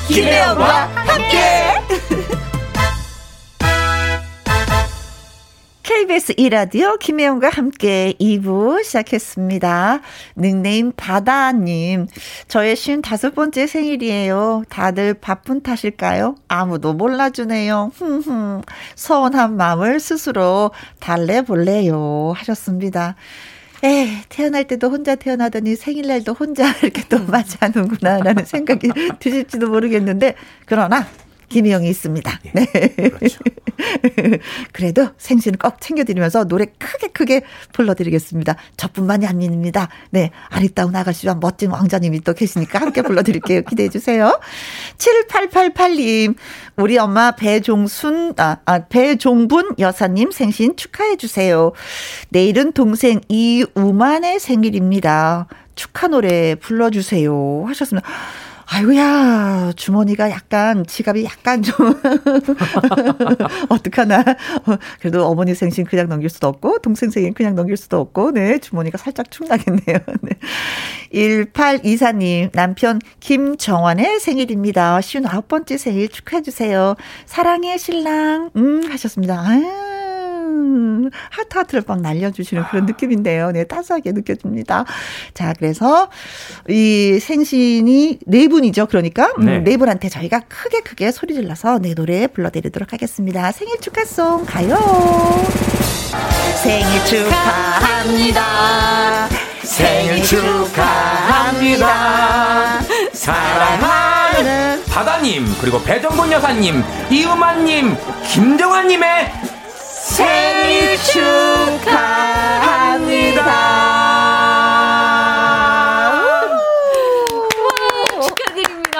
김혜영과 함께! KBS 2라디오 김혜영과 함께 2부 시작했습니다. 닉네임 바다님, 저의 55번째 생일이에요. 다들 바쁜 탓일까요? 아무도 몰라주네요. 서운한 마음을 스스로 달래볼래요 하셨습니다. 에이, 태어날 때도 혼자 태어나더니 생일날도 혼자 이렇게 또 맞이하는구나라는 생각이 드실지도 모르겠는데, 그러나 김혜영이 있습니다. 예, 네. 그렇죠. 그래도 생신을 꼭 챙겨드리면서 노래 크게 불러드리겠습니다. 저뿐만이 아닙니다. 네, 아리따운 아가씨와 멋진 왕자님이 또 계시니까 함께 불러드릴게요. 기대해 주세요. 7888님, 우리 엄마 배종분 여사님 생신 축하해 주세요. 내일은 동생 이우만의 생일입니다. 축하 노래 불러주세요 하셨습니다. 아이고야, 주머니가 약간, 지갑이 약간 좀 어떡하나. 그래도 어머니 생신 그냥 넘길 수도 없고 동생 생신 그냥 넘길 수도 없고, 네, 주머니가 살짝 충나겠네요. 네. 1824님, 남편 김정환의 생일입니다. 59번째 생일 축하해 주세요. 사랑해 신랑 하셨습니다. 하트하트를 막 날려주시는 그런 느낌인데요. 네, 따스하게 느껴집니다. 자, 그래서 이 생신이 네 분이죠. 그러니까 네 분한테 저희가 크게 소리 질러서 내 노래 불러드리도록 하겠습니다. 생일 축하송 가요. 생일 축하합니다. 생일 축하합니다. 사랑하는 바다님, 그리고 배정분 여사님, 이우만님, 김정환님의 생일 축하합니다. 축하드립니다.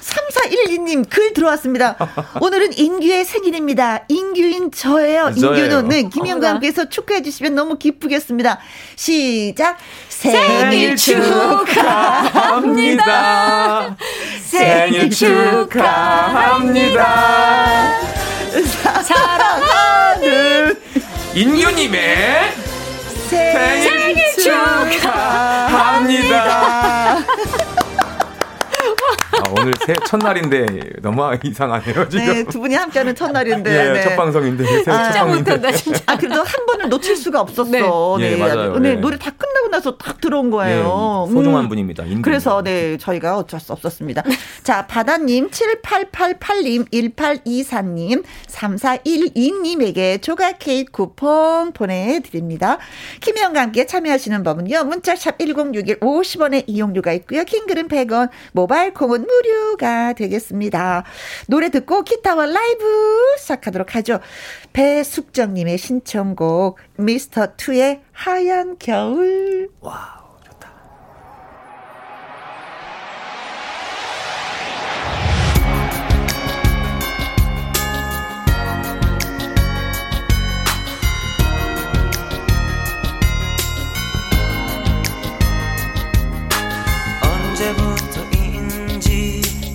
3412님 글 들어왔습니다. 오늘은 인규의 생일입니다. 인규인 저예요. 인규는, 네, 김혜영과 함께해서 축하해 주시면 너무 기쁘겠습니다. 시작. 생일 축하합니다. 생일 축하합니다. 사랑하는 인규님의 생일 축하합니다. 아, 오늘 첫날인데 너무 이상하네요 지금. 네, 두 분이 함께하는 첫날인데. 네, 네. 첫 방송인데. 진짜 못한다 진짜. 아, 그래도 한 번을 놓칠 수가 없었어. 네, 네. 네, 맞아요. 네, 네. 노래 다 끝나고 나서 딱 들어온 거예요. 네, 소중한 분입니다. 그래서 네, 저희가 어쩔 수 없었습니다. 자, 바다님, 7888님, 1824님, 3412님에게 조각 케이크 쿠폰 보내드립니다. 김혜영과 함께 참여하시는 법은요, 문자샵 1061 50원의 이용료가 있고요, 킹글은 100원, 모바일 콩은 무료가 되겠습니다. 노래 듣고 기타와 라이브 시작하도록 하죠. 배숙정님의 신청곡 미스터2의 하얀 겨울. 와우, 좋다. 언제부터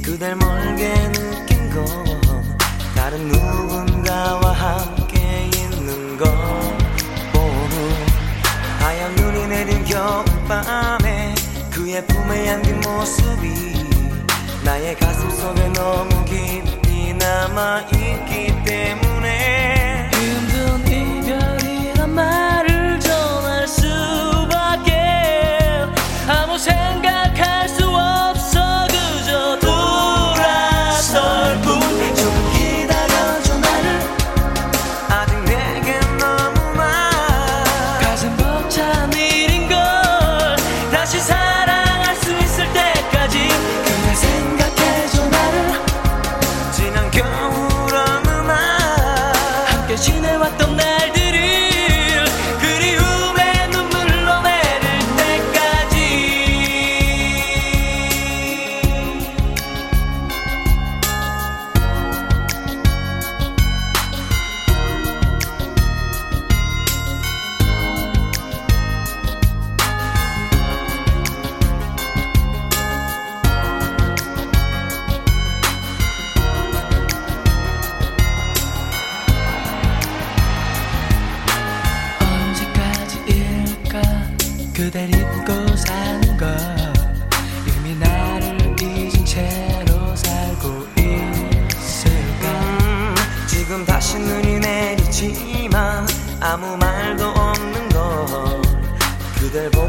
그댈 멀게 느낀 건 다른 누군가와 함께 있는 건 모두 하얀 눈이 내린 겨울밤에 그의 품에 안긴 모습이 나의 가슴 속에 너무 깊이 남아있기 때문에 힘든 이별이란 말을 전할 수밖에 아무 생각할 수 없어. 그저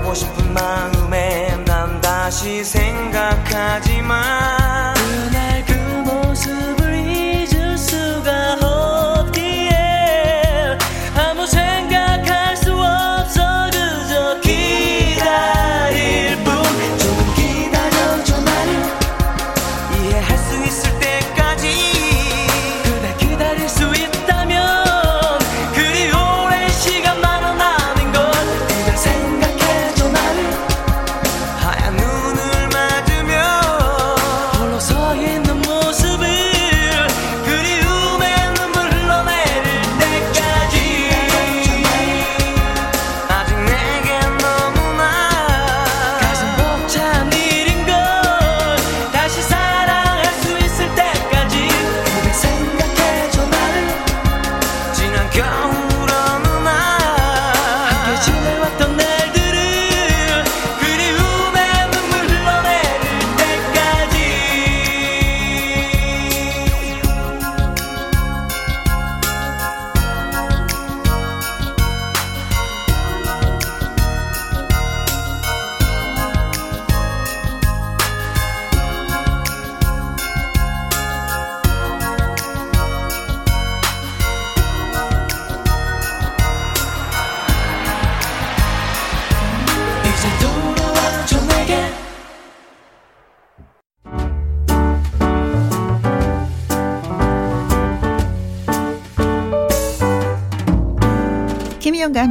하고 싶은 마음에 난 다시 생각하지만 그날 그 모습을 잊을 수가 없기에 아무 생각할 수 없어 그저 기다릴 뿐 좀 기다려줘 나를 이해할 수 있을 때까지 그날 기다릴 수 있다면 그리 오랜 시간만 김혜영과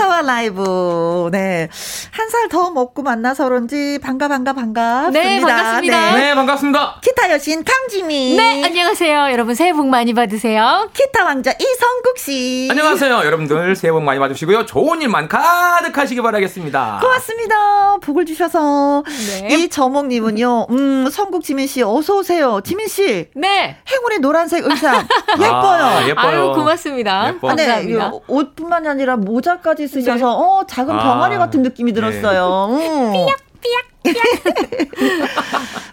기타와 라이브. 네. 한 살 더 먹고 만나서 그런지 반갑습니다. 네, 반갑습니다. 네, 반갑습니다. 기타 여신 강지민. 네, 안녕하세요. 여러분 새해 복 많이 받으세요. 기타 왕자 이성국 씨. 안녕하세요. 여러분들 새해 복 많이 받으시고요. 좋은 일만 가득하시기 바라겠습니다. 고맙습니다. 복을 주셔서. 네. 이 저목님은요. 성국 지민 씨 어서 오세요. 지민 씨. 네. 행운의 노란색 의상. 예뻐요. 아, 예뻐요. 아유, 고맙습니다. 예뻐. 아, 네, 감사합니다. 옷뿐만 아니라 모자까지 쓰셔서 네. 작은 병아리 같은 느낌이 들었어요. 네. 삐약.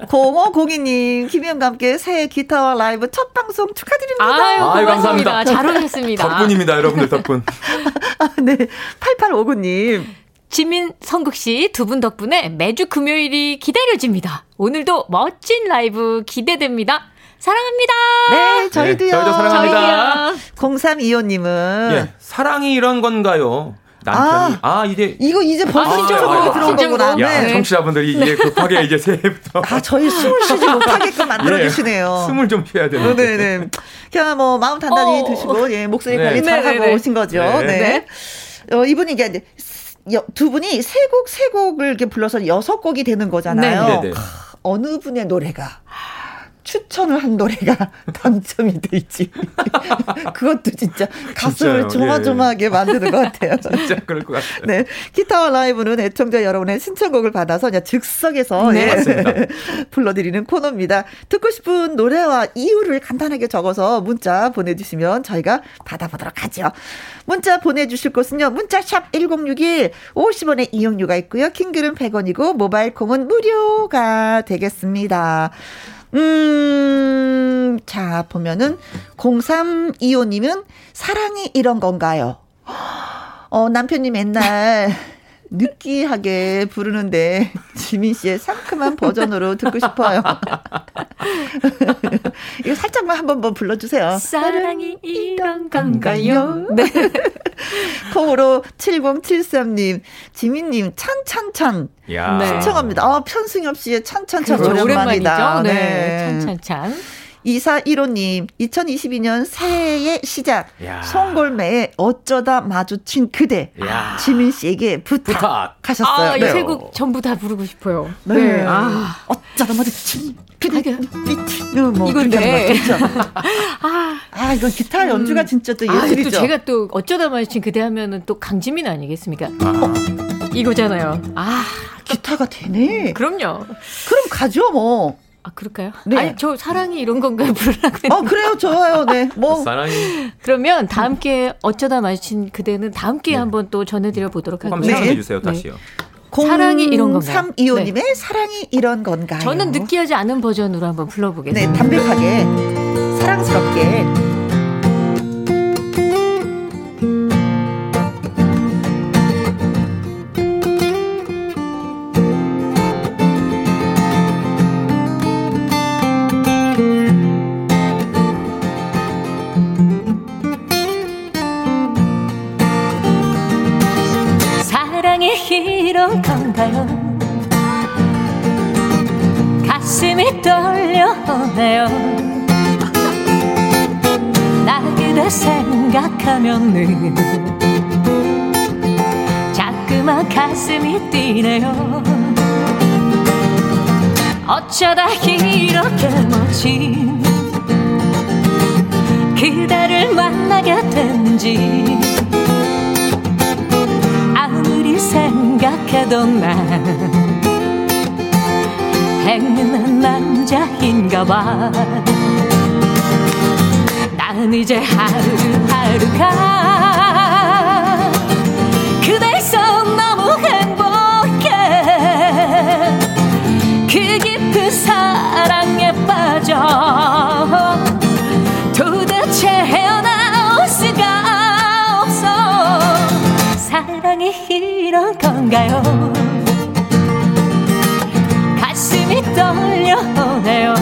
0502님 김혜영과 함께 새해 기타와 라이브 첫 방송 축하드립니다. 아유, 감사합니다. 잘 오셨습니다. 덕분입니다. 여러분들 덕분. 아, 네. 8859님 지민 성국씨 두 분 덕분에 매주 금요일이 기다려집니다. 오늘도 멋진 라이브 기대됩니다. 사랑합니다. 네, 저희도요. 네, 저희도 사랑합니다. 0325님은 예, 사랑이 이런 건가요? 남편이 이제 이거 이제 벌써 신청곡이 들어온 거구나. 네. 청취자분들이 이제 급하게 이제 새해부터 저희 숨을 쉬지 못하게끔 만들어 주시네요. 예, 숨을 좀 쉬어야 되는데. 네네. 그냥 뭐 마음 단단히 드시고 예, 목소리 관리 잘하고 오신 거죠. 네. 이분이 이제 두 분이 세 곡을 이렇게 불러서 6곡이 되는 거잖아요. 네. 어느 분의 노래가? 추천을 한 노래가 당첨이 되지. 그것도 진짜 가슴을 조마조마하게 만드는 것 같아요. 진짜 그럴 것 같아요. 네, 기타와 라이브는 애청자 여러분의 신청곡을 받아서 그냥 즉석에서 불러드리는 코너입니다. 듣고 싶은 노래와 이유를 간단하게 적어서 문자 보내주시면 저희가 받아보도록 하죠. 문자 보내주실 곳은요. 문자샵 1061 50원의 이용료가 있고요. 킹글은 100원이고 모바일콩은 무료가 되겠습니다. 자, 보면은 0325님은 사랑이 이런 건가요? 남편이 맨날 느끼하게 부르는데 지민 씨의 상큼한 버전으로 듣고 싶어요. 이거 살짝만 한번 불러주세요. 사랑이 이런 건가요? 네. 콩으로 7073님, 지민님 찬찬찬 신청합니다. 편승엽 씨의 찬찬찬 오랜만이다. 네. 네. 찬찬찬. 2415님, 2022년 새해의 시작. 야. 송골매의 어쩌다 마주친 그대. 야. 지민 씨에게 부탁하셨어요. 이 세 곡 전부 다 부르고 싶어요. 네. 네. 아. 어쩌다 마주친 그대. 뭐 이건데. 이건 기타 연주가 진짜 또 예술이죠. 또 제가 또 어쩌다 마주친 그대 하면은 또 강지민 아니겠습니까? 이거잖아요. 기타가 되네. 그럼요. 그럼 가죠, 뭐. 그럴까요? 네. 아니, 저 사랑이 이런 건가요? 부르라고 했는데. 그래요. 좋아요. 네. 뭐. 사랑이. 그러면 다음 기회에 어쩌다 마주친 그대는 다음 기회에 한번 또 전해드려 보도록 할게요. 한번 전해주세요. 네. 다시요. 사랑이 이런 건가요? 0325님의 사랑이 이런 건가요? 저는 느끼하지 않은 버전으로 한번 불러보겠습니다. 네. 담백하게. 사랑스럽게. 이런 건가요? 가슴이 떨려오네요. 나 그대 생각하면 늘 자꾸만 가슴이 뛰네요. 어쩌다 이렇게 멋진 그대를 만나게 됐는지 생각해도 난 행운한 남자인가봐. 난 이제 하루하루가 그대서 너무 행복해. 그 깊은 사랑에 빠져 도대체 헤어나올 수가 없어. 사랑이 이런 건가요? 가슴이 떨려오네요.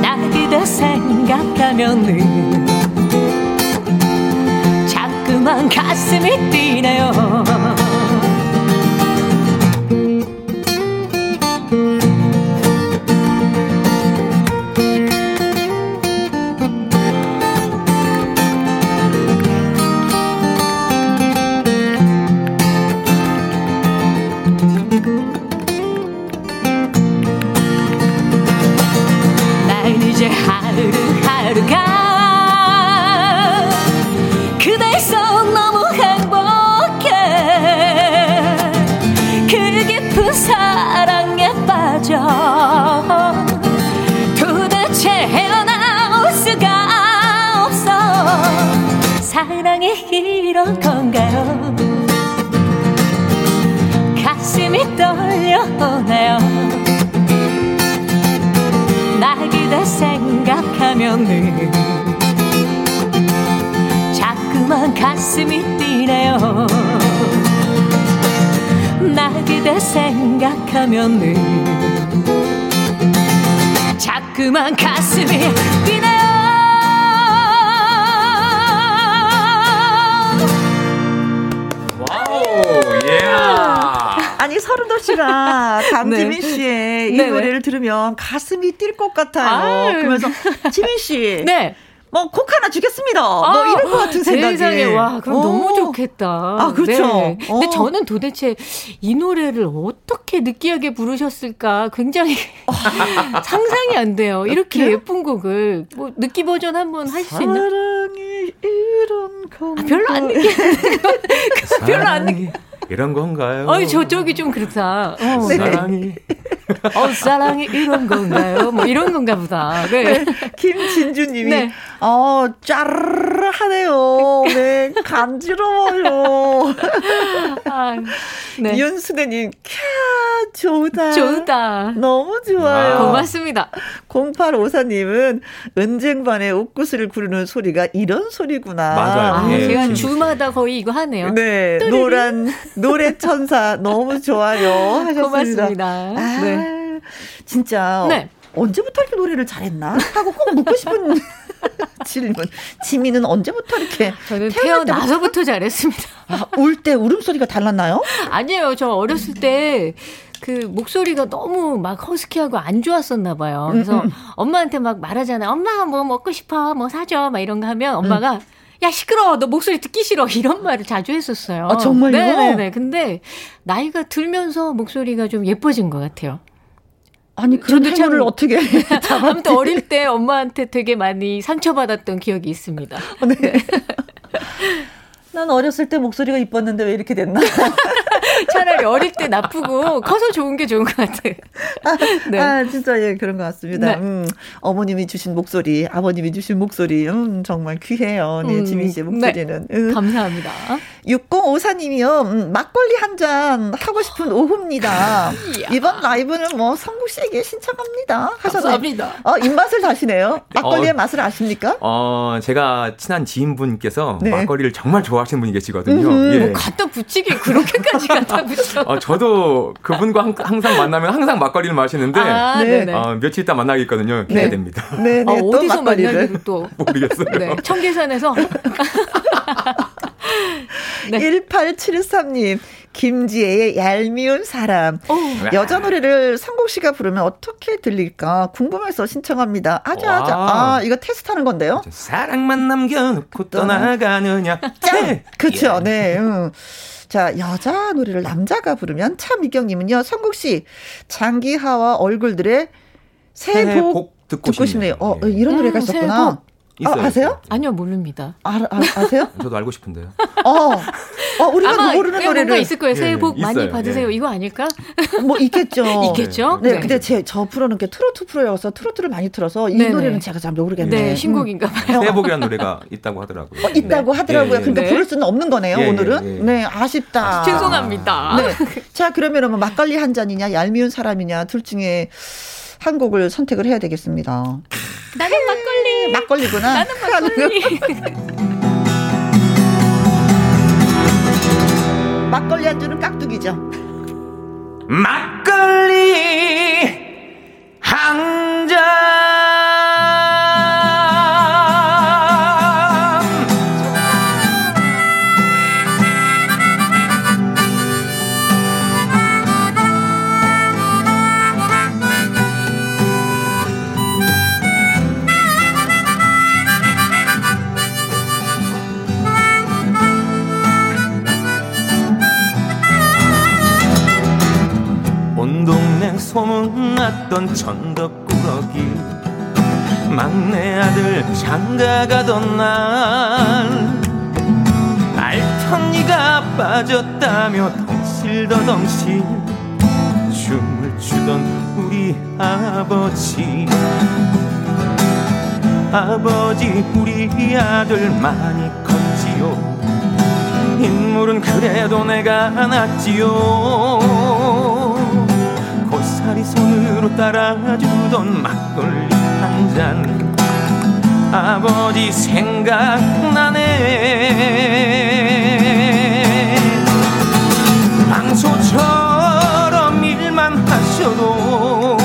나 그대 생각하면 늘 자꾸만 가슴이 뛰네요. 이런 건가요? 가슴이 떨려오네요. 나 그대 생각하면 늘 자꾸만 가슴이 뛰네요. 나 그대 생각하면 늘 자꾸만 가슴이 뛰네요. 아니 서른도 씨가 강지민 씨의 이 노래를 들으면 가슴이 뛸 것 같아요. 그러면서 지민 씨, 콕 하나 주겠습니다. 이럴 것 같은 생각이. 세상에, 와, 그럼 너무 좋겠다. 그렇죠. 네. 근데 저는 도대체 이 노래를 어떻게 느끼하게 부르셨을까 굉장히 상상이 안 돼요. 이렇게 그래요? 예쁜 곡을 느끼 버전 한번 하실 수 있나? 사랑이 이런 건 별로 안 느끼. 별로 안 느끼. 이런 건가요? 저쪽이 좀 그렇다. 사랑이. 사랑이 이런 건가요? 이런 건가 보다. 네. 김진주 님이, 짜르르하네요. 네, 간지러워요. 윤수대 님, 캬, 좋다. 좋다. 너무 좋아요. 아, 고맙습니다. 0854님은 은쟁반에 옥구슬을 구르는 소리가 이런 소리구나. 맞아요. 아, 네. 제가 주마다 거의 이거 하네요. 네. 뚜루루. 노란 노래천사 너무 좋아요 하셨습니다. 고맙습니다. 아, 네. 진짜 네. 언제부터 이렇게 노래를 잘했나 하고 꼭 묻고 싶은 질문. 지민은 언제부터 이렇게 저는 태어나서부터 잘했습니다. 아, 울 때 울음소리가 달랐나요? 아니에요. 저 어렸을 때 그 목소리가 너무 막 허스키하고 안 좋았었나 봐요. 그래서 엄마한테 막 말하잖아요. 엄마 뭐 먹고 싶어 뭐 사줘 막 이런 거 하면 엄마가 야 시끄러워 너 목소리 듣기 싫어 이런 말을 자주 했었어요. 아, 정말요? 네네네. 근데 나이가 들면서 목소리가 좀 예뻐진 것 같아요. 아니 그런 행운을 어떻게 잡았지? 아무튼 어릴 때 엄마한테 되게 많이 상처받았던 기억이 있습니다. 네. 난 어렸을 때 목소리가 이뻤는데 왜 이렇게 됐나? 차라리 어릴 때 나쁘고 커서 좋은 게 좋은 것 같아요. 네. 아, 진짜 예, 그런 것 같습니다. 네. 어머님이 주신 목소리, 아버님이 주신 목소리 정말 귀해요. 네, 지민 씨의 목소리는. 네. 감사합니다. 6054님이요. 막걸리 한 잔 하고 싶은 오후입니다. 이번 라이브는 뭐 성국 씨에게 신청합니다. 감사합니다. 입맛을 다시네요. 막걸리의 맛을 아십니까? 제가 친한 지인분께서 네. 막걸리를 정말 좋아하시는 분이 계시거든요. 예. 뭐 갖다 붙이기 그렇게까지 갖다 붙여. 저도 그분과 항상 만나면 항상 막걸리를 마시는데 네. 며칠 있다 만나게 있거든요. 기대가 네. 됩니다. 네, 네. 또 어디서 만나기로 또 모르겠어요. 네. 청계산에서. 네. 1873님 김지혜의 얄미운 사람. 여자 노래를 성국 씨가 부르면 어떻게 들릴까 궁금해서 신청합니다. 아자아자. 아, 이거 테스트하는 건데요. 사랑만 남겨놓고 떠나가느냐. 네. 그렇죠. 네. 자, 여자 노래를 남자가 부르면 참이경님은요. 성국 씨 장기하와 얼굴들의 새해 복 듣고 싶네요. 이런 노래가 있었구나. 있어요, 아세요? 있어요. 아니요, 모릅니다. 아세요? 저도 알고 싶은데요. 우리가 모르는 노래를 뭔가 있을 거예요. 네, 새해 복 많이 있어요. 받으세요. 네. 이거 아닐까? 뭐 있겠죠. 있겠죠. 네, 네. 근데 저 프로는 게 트로트 프로여서 트로트를 많이 틀어서 이 네네. 노래는 제가 잘 모르겠네요. 네, 신곡인가 봐요. 새해 복이라는 노래가 있다고 하더라고요. 있다고 네. 하더라고요. 네. 근데 네. 부를 수는 없는 거네요. 네. 오늘은. 네, 네. 아쉽다. 죄송합니다. 네. 자, 그러면 뭐 막걸리 한 잔이냐, 얄미운 사람이냐 둘 중에 한 곡을 선택을 해야 되겠습니다. 나는 막걸리. 막걸리구나. 나는 막걸리. 막걸리 안주는 깍두기죠. 막걸리 한 잔. 소문났던 천덕꾸러기 막내 아들 장가가던 날 알던 네가 빠졌다며 덩실더덩실 춤을 추던 우리 아버지. 아버지 우리 아들 많이 컸지요. 인물은 그래도 내가 낫지요. 고사리 손으로 따라주던 막걸리 한 잔. 아버지 생각나네. 방소처럼 일만 하셔도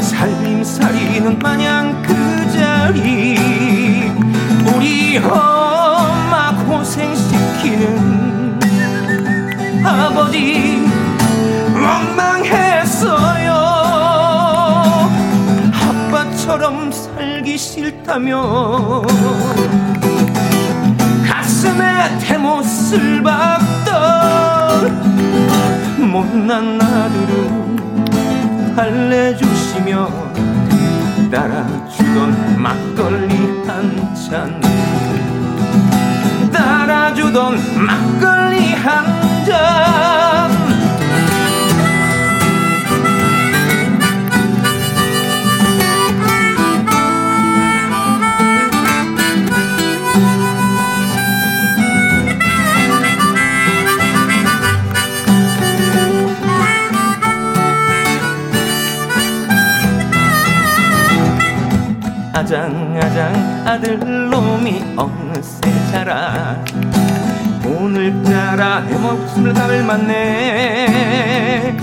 살림살이는 마냥 그 자리. 우리 엄마 고생시키는 아버지 원망했어요. 아빠처럼 살기 싫다며 가슴에 대못을 박던 못난 아들을 달래주시며 따라주던 막걸리 한 잔. 따라주던 막걸리 한 잔. 반장 아들놈이 어느새 자라 오늘따라 해먹을 남을 만네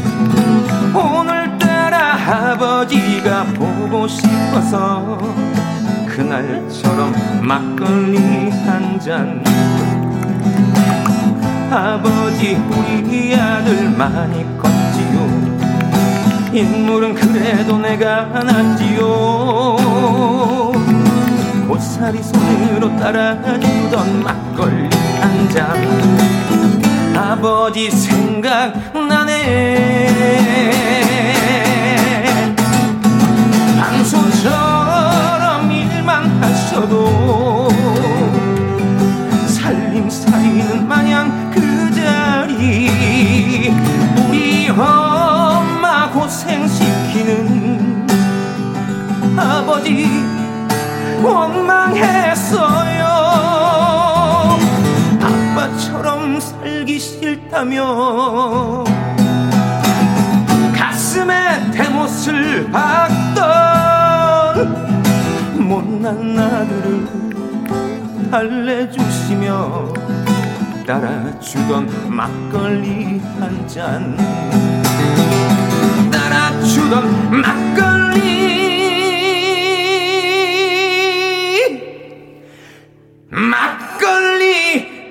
오늘따라 아버지가 보고 싶어서 그날처럼 막걸리 한잔 아버지 우리 아들 많이 컸지요 인물은 그래도 내가 낫지요 고사리 손으로 따라주던 막걸리 한 잔 아버지 생각나네 방송처럼 일만 하셔도 살림살이는 마냥 그 자리 우리 엄마 고생시키는 아버지 원망했어요 아빠처럼 살기 싫다며 가슴에 대못을 박던 못난 나들을 달래주시며 따라주던 막걸리 한 잔 따라주던 막걸리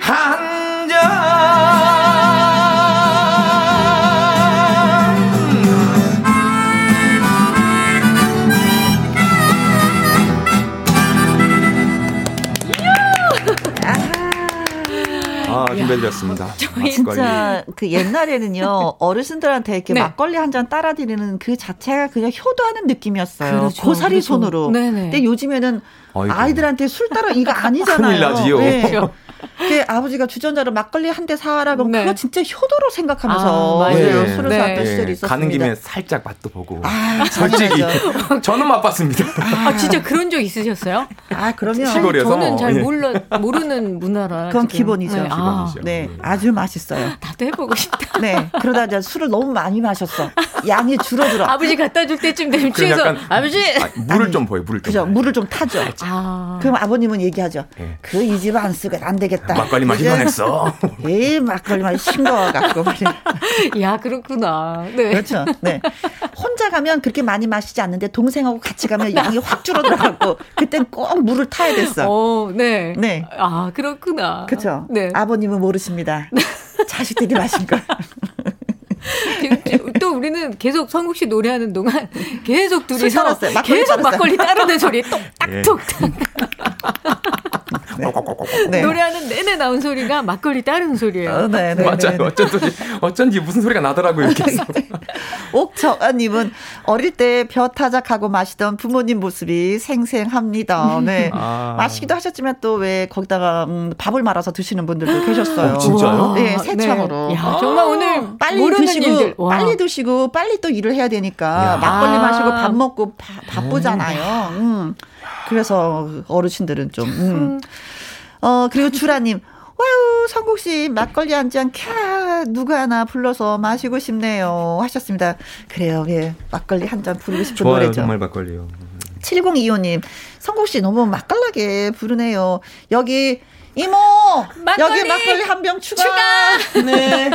한 잔 준비해드렸습니다. 진짜 그 옛날에는요 어르신들한테 이렇게 네. 막걸리 한 잔 따라드리는 그 자체가 그냥 효도하는 느낌이었어요. 그렇죠, 고사리 그렇죠. 손으로. 네네. 근데 요즘에는 아이고. 아이들한테 술 따라 이거 아니잖아요. 큰일 나지요. 네. 그 아버지가 주전자로 막걸리 한 대 사와라 그럼 네. 그거 진짜 효도로 생각하면서 아, 네. 술을 네. 사왔던 시절이 네. 있었습니다. 가는 김에 살짝 맛도 보고 아, 솔직히 저는 맛봤습니다. 아 진짜 그런 적 있으셨어요? 아 그럼요. 시골에서 저는 잘 모르는 문화라 그건 지금. 기본이죠. 네. 아, 네. 아주 맛있어요. 나도 해보고 싶다. 네 그러다 이제 술을 너무 많이 마셨어. 양이 줄어들어. 아버지 갖다 줄 때쯤 되면 취해서 아버지 물을 좀 보여 물을 좀. 그죠 물을 좀 타죠. 아. 그럼 아버님은 얘기하죠. 네. 그 이 집 안 쓰고 안 되겠다. 막걸리 맛이만 했어. 예, 막걸리 맛이 싱거워갖고. 야, 그렇구나. 네. 그렇죠. 네. 혼자 가면 그렇게 많이 마시지 않는데 동생하고 같이 가면 양이 확 줄어들어갖고 그땐 꼭 물을 타야 됐어. 오, 네. 네. 아, 그렇구나. 그렇죠. 네. 아버님은 모르십니다. 자식들이 마신 걸. 또 우리는 계속 성국 씨 노래하는 동안 계속 둘이서 막걸리 계속 따랐어요. 막걸리 따르는 소리 똑딱똑딱. 네. 네. 노래하는 내내 나온 소리가 막걸리 따르는 소리예요. 어, 네, 네, 맞아요. 네. 어쩐지 무슨 소리가 나더라고요. 옥정아님은 어릴 때 벼 타작하고 마시던 부모님 모습이 생생합니다. 네. 아. 마시기도 하셨지만 또 왜 거기다가 밥을 말아서 드시는 분들도 계셨어요. 어, 진짜요? 네, 새창으로. 네. 야, 정말 오늘 빨리 드시고 빨리 드시고 빨리 또 일을 해야 되니까 야. 막걸리 마시고 밥 먹고 바쁘잖아요. 그래서 어르신들은 좀. 그리고 주라님, 와우, 성국 씨, 막걸리 한 잔, 캬, 누구 하나 불러서 마시고 싶네요. 하셨습니다. 그래요, 예. 막걸리 한 잔 부르고 싶은 좋아요, 노래죠. 정말 막걸리요. 7025님, 성국 씨 너무 맛깔나게 부르네요. 여기, 이모! 막걸리! 여기 막걸리 한 병 추가! 네.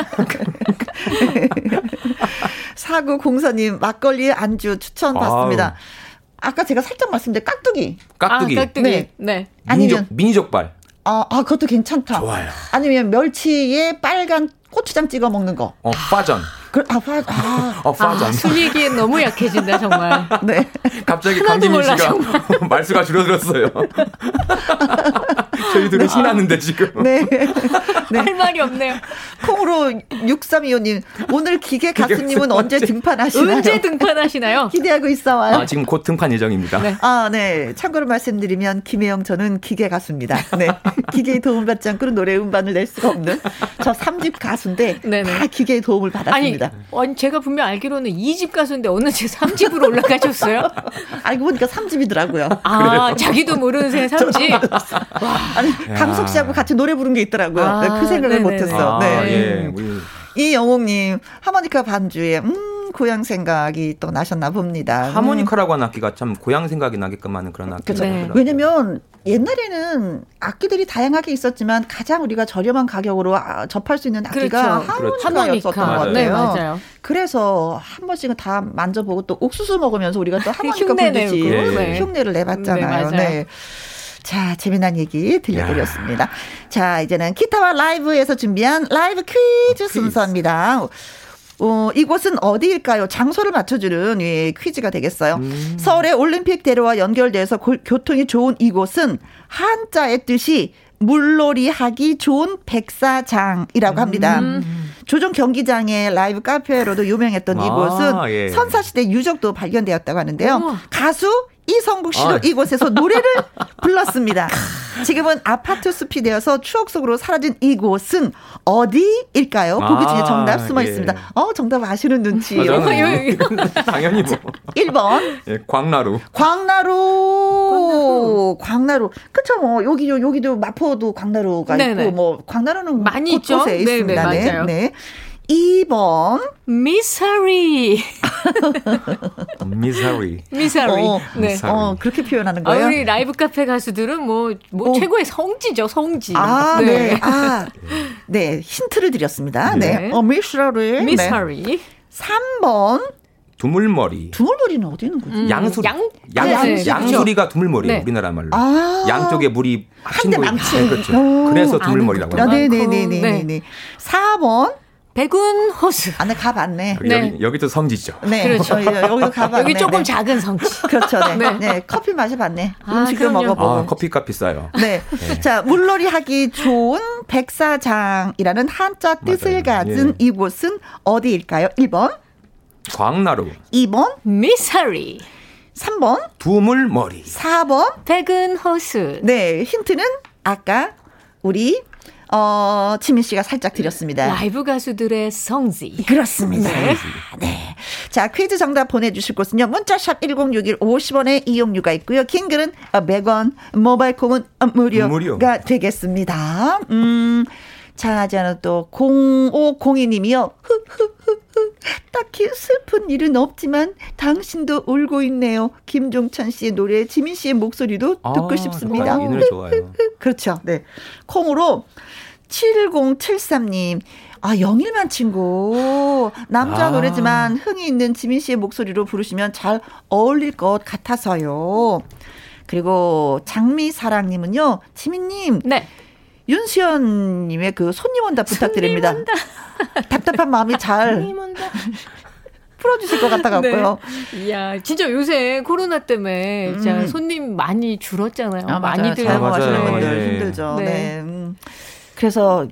4904님, 막걸리 안주 추천 받습니다. 아까 제가 살짝 말씀드린 깍두기. 아, 깍두기. 네. 네. 아니면 미니족발. 아, 그것도 괜찮다. 좋아요. 아니면 멸치에 빨간 고추장 찍어 먹는 거. 파전. 파전. 술 얘기엔 너무 약해진다 정말. 네. 갑자기 강지민 씨가 말수가 줄어들었어요. 저희 둘이 신났는데 네. 지금. 네. 네. 할 말이 없네요. 콩으로 6325님 오늘 기계 가수님은 언제 등판하시나요? 기대하고 있어와요. 아, 지금 곧 등판 예정입니다. 네. 아, 네. 참고로 말씀드리면 김혜영 저는 기계 가수입니다. 네. 기계의 도움받지 않고는 노래 음반을 낼 수가 없는 저 3집 가수인데 네네. 다 기계의 도움을 받았습니다. 아니 제가 분명 알기로는 2집 가수인데 어느새 3집으로 올라가셨어요? 알고 보니까 3집이더라고요. 아, 자기도 모르는 새 3집. 아니 강석 씨하고 같이 노래 부른 게 있더라고요. 아, 그 생각을 못했어. 네. 예. 우리. 이영옥님 하모니카 반주에 고향 생각이 또 나셨나 봅니다. 하모니카라고 하는 악기가 참 고향 생각이 나게끔 하는 그런 악기죠. 네. 왜냐면 옛날에는 악기들이 다양하게 있었지만 가장 우리가 저렴한 가격으로 접할 수 있는 악기가 그렇죠. 하모니카였었던 것 같아요. 네, 맞아요. 그래서 한 번씩은 다 만져보고 또 옥수수 먹으면서 우리가 또 하모니카 분들이 네. 흉내를 내봤잖아요. 네, 네. 자, 재미난 얘기 들려드렸습니다. 야. 자, 이제는 기타와 라이브에서 준비한 라이브 퀴즈 순서입니다. 이곳은 어디일까요? 장소를 맞춰주는 퀴즈가 되겠어요. 서울의 올림픽대로와 연결돼서 교통이 좋은 이곳은 한자의 뜻이 물놀이 하기 좋은 백사장이라고 합니다. 조정 경기장의 라이브 카페로도 유명했던 이곳은 예. 선사시대 유적도 발견되었다고 하는데요. 가수 이성국 씨도 이곳에서 노래를 불렀습니다. 지금은 아파트 숲이 되어서 추억 속으로 사라진 이곳은 어디일까요? 보기 중에 정답 숨어 있습니다. 정답 아시는 눈치. 당연히 뭐. 1번. 예, 광나루. 광나루. 그쵸, 뭐. 여기도 마포도 광나루가 네네. 있고, 뭐, 광나루는 많이 있죠. 곳곳에 있습니다. 네네, 맞아요. 네. 2번 미사리. 네. 그렇게 표현하는 거예요? 우리 라이브 카페 가수들은 뭐 최고의 성지죠, 성지. 아, 네. 네. 네. 힌트를 드렸습니다. 네. 네. 미사리. 네. 3번 두물머리. 두물머리는 어디 있는 거지? 양수리. 양수리가 두물머리. 네. 우리나라 말로. 양쪽에 물이 한데 많지. 네, 그렇죠. 그래서 두물머리라고 합니다. 네. 4번 백운호수. 안에 가봤네. 여기도 성지죠. 네, 그렇죠. 여기도 가봤네. 여기 조금 작은 성지. 그렇죠. 네, 커피 마셔봤네. 음식도 먹어보고. 커피값 비싸요. 네. 네. 자, 물놀이 하기 좋은 백사장이라는 한자 뜻을 가진 이곳은 어디일까요? 1번. 광나루. 2번. 미사리. 3번. 두물머리. 4번. 백운호수. 네, 힌트는 아까 우리 지민 씨가 살짝 드렸습니다. 라이브 가수들의 성지. 그렇습니다. 네. 자, 퀴즈 정답 보내주실 곳은요. 문자샵 1061 50원에 이용료가 있고요. 킹글은 100원, 모바일콩은 무료가 되겠습니다. 자, 이제는 또 0502님이요. 딱히 슬픈 일은 없지만 당신도 울고 있네요. 김종찬 씨의 노래, 지민 씨의 목소리도 듣고 싶습니다. 이 노래 좋아요. 그렇죠. 네. 콩으로 7073님. 영일만 친구. 남자 노래지만 흥이 있는 지민 씨의 목소리로 부르시면 잘 어울릴 것 같아서요. 그리고 장미사랑님은요. 지민님. 네. 윤수연님의 그 손님 온다 부탁드립니다. 손님 온다. 답답한 마음이 잘 풀어주실 것 같아갖고요. 네. 이야, 진짜 요새 코로나 때문에 손님 많이 줄었잖아요. 많이들 하시는 분들 힘들죠. 네. 네. 그래서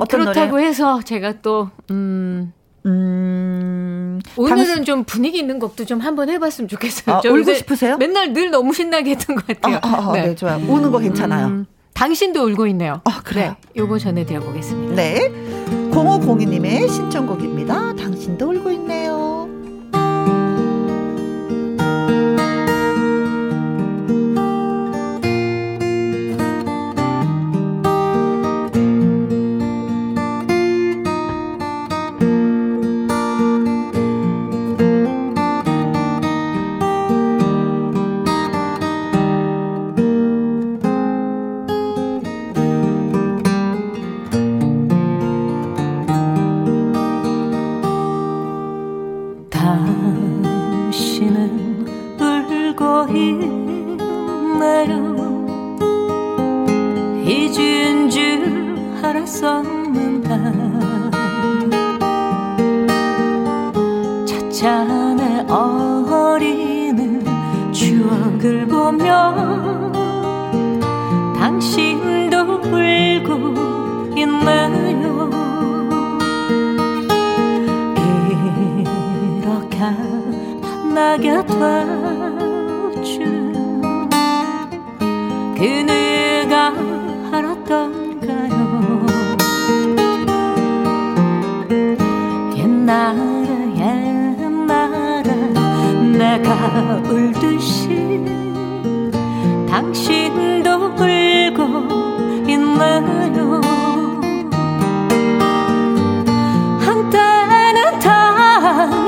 어떤 그렇다고 노래? 해서 제가 또 오늘은 좀 분위기 있는 곡도 좀 한번 해봤으면 좋겠어요. 울고 싶으세요? 맨날 늘 너무 신나게 했던 것 같아요. 네, 좋아요. 우는 거 괜찮아요. 당신도 울고 있네요. 그래요? 네, 요거 전해드려보겠습니다. 네, 0502님의 신청곡입니다. 당신도 울고 있네요.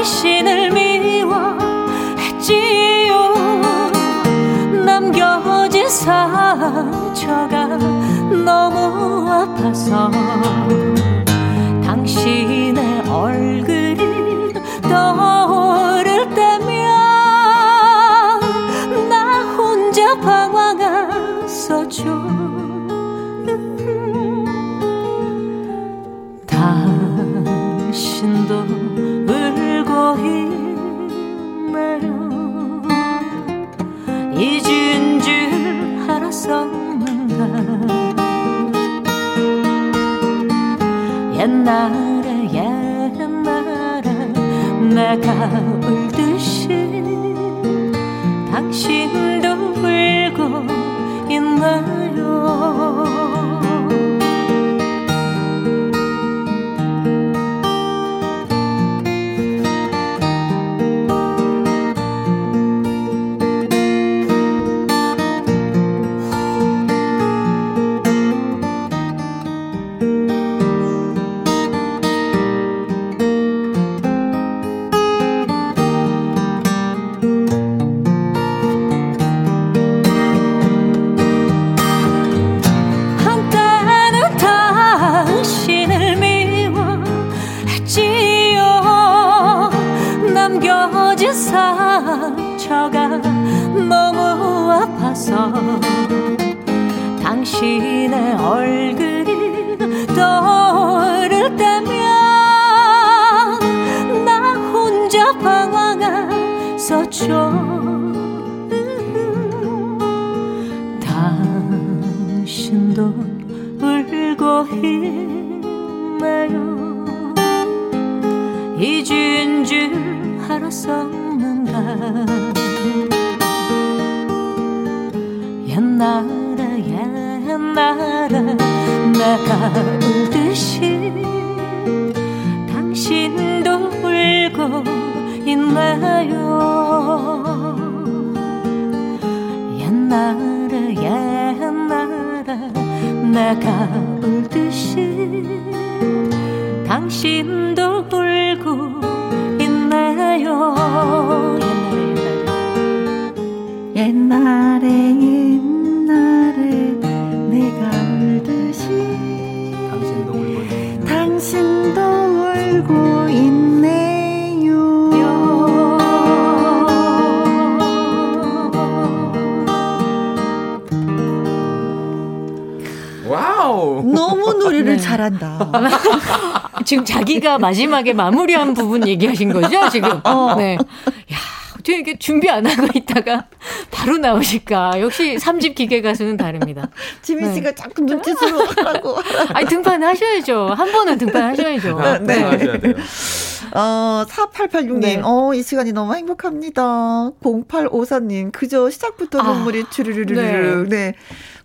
신은 엄마가 너무 아파서 당신의 얼굴이 떠오를 때면 나 혼자 방황했었죠. 당신도 울고 있네요. 잊은 줄 알았었는가. 옛날에 내가 울듯이 당신도 울고 있나요? 당신의 얼굴이 떠오를 때면 나 혼자 방황했었죠. 당신도 울고 있네요. 잊은 줄 알았었는가. 옛날에 내가 울듯이 당신도 울고 있나요? 옛날에 내가 울듯이 당신도 울고 있나요? 옛날에 내가 울듯이 당신도 울고 있네요. 와우, 너무 노래를 네. 잘한다. 지금 자기가 마지막에 마무리한 부분 얘기하신 거죠 지금? 네. 야, 어떻게 이렇게 준비 안 하고 있다가 바로 나오실까. 역시 3집 기계 가수는 다릅니다. 지민 씨가 네. 자꾸 눈짓으로 하라고. 아니, 등판하셔야죠. 한 번은 등판하셔야죠. 아, 네. 하셔야 돼요. 4886님, 네. 이 시간이 너무 행복합니다. 0854님, 그저 시작부터 눈물이 주르르르르. 네.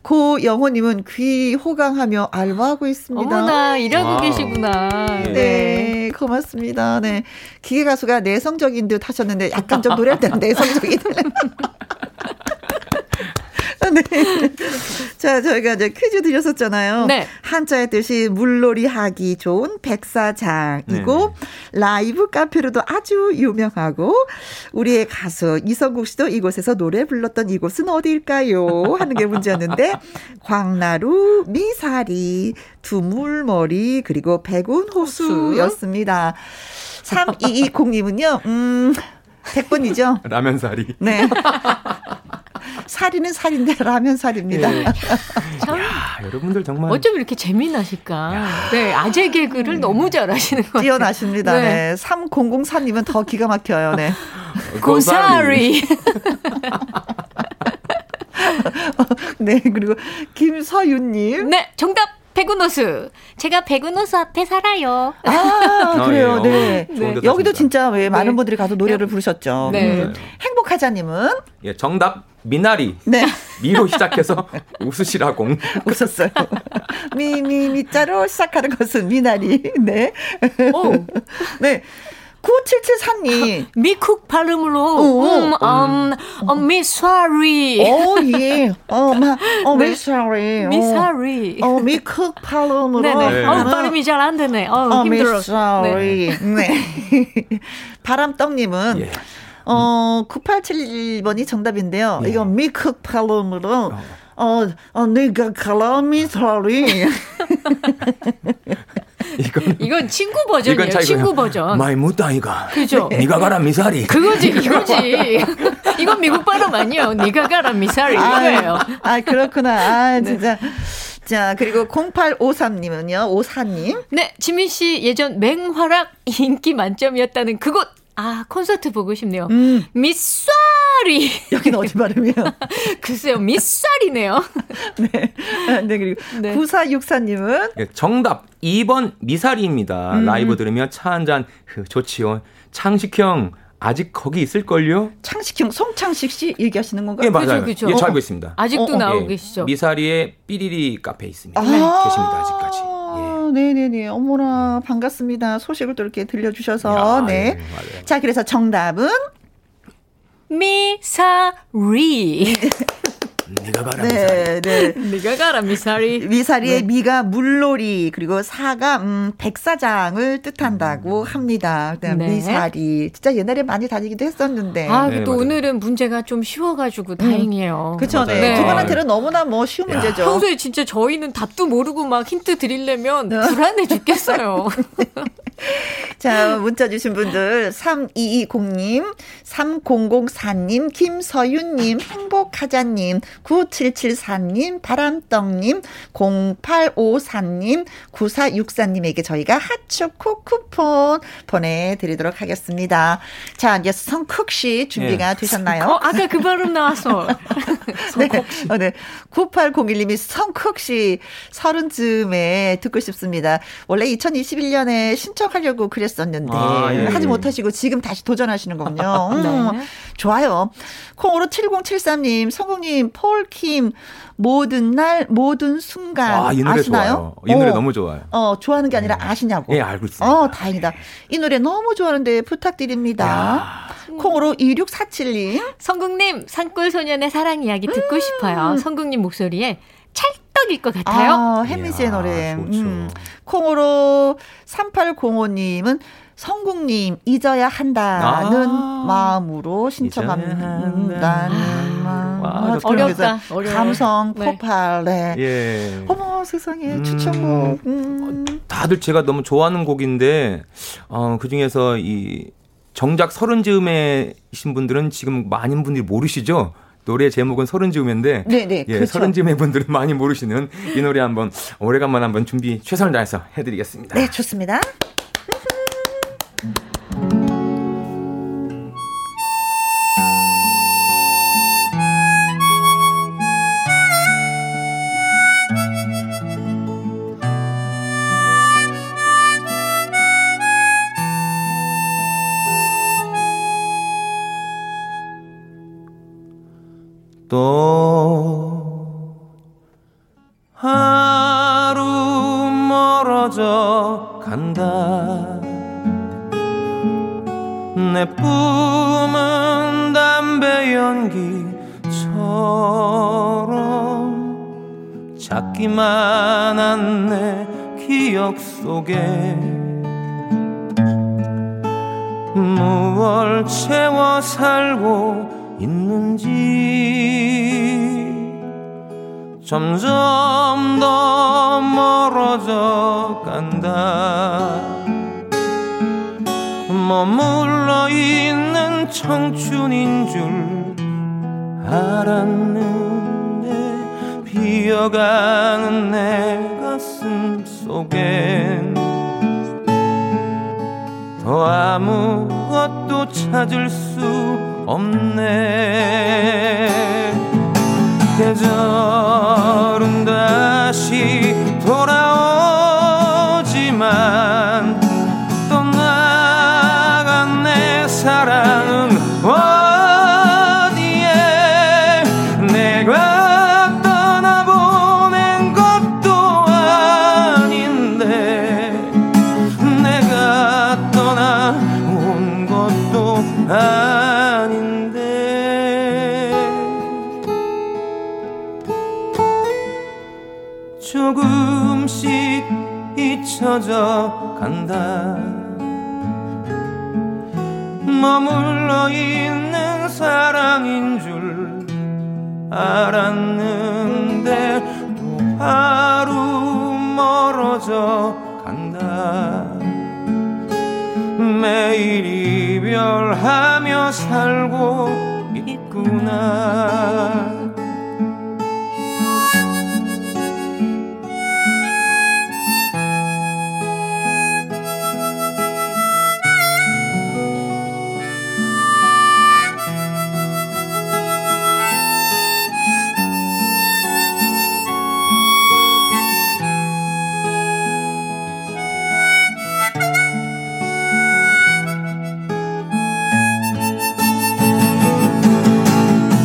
고영호님은 귀 호강하며 알바하고 있습니다. 어머나, 일하고 와우. 계시구나. 네. 네, 고맙습니다. 네. 기계 가수가 내성적인 듯 하셨는데, 약간 좀 노래할 때는 내성적인. 네. 자, 저희가 이제 퀴즈 드렸었잖아요. 네. 한자의 뜻이 물놀이 하기 좋은 백사장이고, 네. 라이브 카페로도 아주 유명하고, 우리의 가수 이성국 씨도 이곳에서 노래 불렀던 이곳은 어디일까요? 하는 게 문제였는데, 광나루, 미사리, 두물머리, 그리고 백운호수였습니다. 3220님은요, 100번이죠? 라면사리. 네. 사리는 사리인데 라면 사리입니다. 네. 야, 여러분들 정말 어쩜 이렇게 재미나실까. 야. 네, 아재 개그를 너무 잘하시는 것 같아요. 뛰어나십니다. 네. 네. 3004님은 더 기가 막혀요. 네. 고사리. 네, 그리고 김서윤님. 네, 정답. 백운호수. 제가 백운호수 앞에 살아요. 아, 그래요. 네. 네. 여기도 진짜 왜 많은 분들이 가서 노래를 부르셨죠. 네. 행복하자님은? 예, 정답. 미나리. 네. 미로 시작해서 웃으시라고. 웃었어요. 미자로 시작하는 것은 미나리. 네. 오. 네. 9773님. 미쿡 발음으로, 미사리. 예. 미사리. 미사리. 미쿡 발음으로. 네네. 발음이 잘 안 되네. 힘들어. 미사리. 네. 바람떡님은. 예. 9871번이 정답인데요. 예. 이거 미쿡 발음으로. 내가 가라미사리. 이건 친구 버전이에요. 이건 친구 버전. 마이 무당이가. 그죠. 네가 가라 미사리. 그거지, 이거지. 이건 미국 발음 아니에요. 네가 가라 미사리 이거예요. 그렇구나. 진짜. 자, 그리고 0853님은요. 54님. 네, 지민 씨 예전 맹활약 인기 만점이었다는 그곳. 콘서트 보고 싶네요. 미사리. 여기는 어디 발음이에요? 글쎄요, 미사리네요. 네, 그리고 9464님은? 네, 정답 2번 미사리입니다. 라이브 들으면 차 한잔 좋지요. 창식형 아직 거기 있을걸요? 창식형, 송창식 씨 얘기하시는 건가요? 예, 맞아요. 그쵸. 예, 잘 알고 있습니다. 아직도 나오고 계시죠? 미사리의 삐리리 카페에 있습니다. 계십니다, 아직까지. 네네네. 어머나, 반갑습니다. 소식을 또 이렇게 들려주셔서. 네. 자, 그래서 정답은? 미사리. 네가 가라 미사리. 네가 가라 미사리. 미사리의 미가 물놀이, 그리고 사가 백사장을 뜻한다고 합니다. 그다음 미사리. 진짜 옛날에 많이 다니기도 했었는데. 또 오늘은 문제가 좀 쉬워가지고 다행이에요. 그쵸. 네. 두 분한테는 너무나 쉬운 문제죠. 평소에 진짜 저희는 답도 모르고 막 힌트 드리려면 불안해 죽겠어요. 자, 문자 주신 분들 3220님, 3004님, 김서윤님, 행복하자님, 9774님, 바람떡님, 0853님, 9464님에게 저희가 핫초코 쿠폰 보내드리도록 하겠습니다. 자, 이제 성쿡씨 준비가 되셨나요? 아까 그 발음 나왔어. 성쿡씨. 9801님이 성쿡씨 30쯤에 듣고 싶습니다. 원래 2021년에 신청하려고 그랬었는데 하지 못하시고 지금 다시 도전하시는 거군요. 좋아요. 콩으로 7073님, 성국님, 폴킴 모든 날 모든 순간 이 노래 아시나요? 좋아요. 이 노래 너무 좋아요. 좋아하는 게 아니라 아시냐고. 예, 알고 있습니다. 다행이다. 이 노래 너무 좋아하는데 부탁드립니다. 콩으로 2647님, 성국님 산골소년의 사랑 이야기 듣고 싶어요. 성국님 목소리에 찰떡일 것 같아요. 혜민 씨의 노래. 콩으로 3805님은 성국님 잊어야 한다는 마음으로 신청합니다는 어렵다. 감성 폭발. 예. 어머 세상에 추천곡. 다들 제가 너무 좋아하는 곡인데 그중에서 이 정작 서른 즈음에신 분들은 지금 많은 분들이 모르시죠? 노래 제목은 서른즈음인데 서른즈음의 분들은 많이 모르시는 이 노래 한번 오래간만에 한번 준비 최선을 다해서 해드리겠습니다. 네, 좋습니다. 또 하루 멀어져 간다. 내 뿜은 담배 연기처럼 작기만 한 내 기억 속에 무얼 채워 살고 있는지 점점 더 멀어져 간다. 머물러 있는 청춘인 줄 알았는데 비어가는 내 가슴 속엔 더 아무것도 찾을 수 없네. 계절은 다시 돌아오지만 떠나간 내 사랑은 어디에. 내가 떠나보낸 것도 아닌데 내가 떠나온 것도 아닌데 조금씩 잊혀져 간다. 머물러 있는 사랑인 줄 알았는데 건데 또 하루 멀어져 간다. 매일 이별하며 살고 있구나.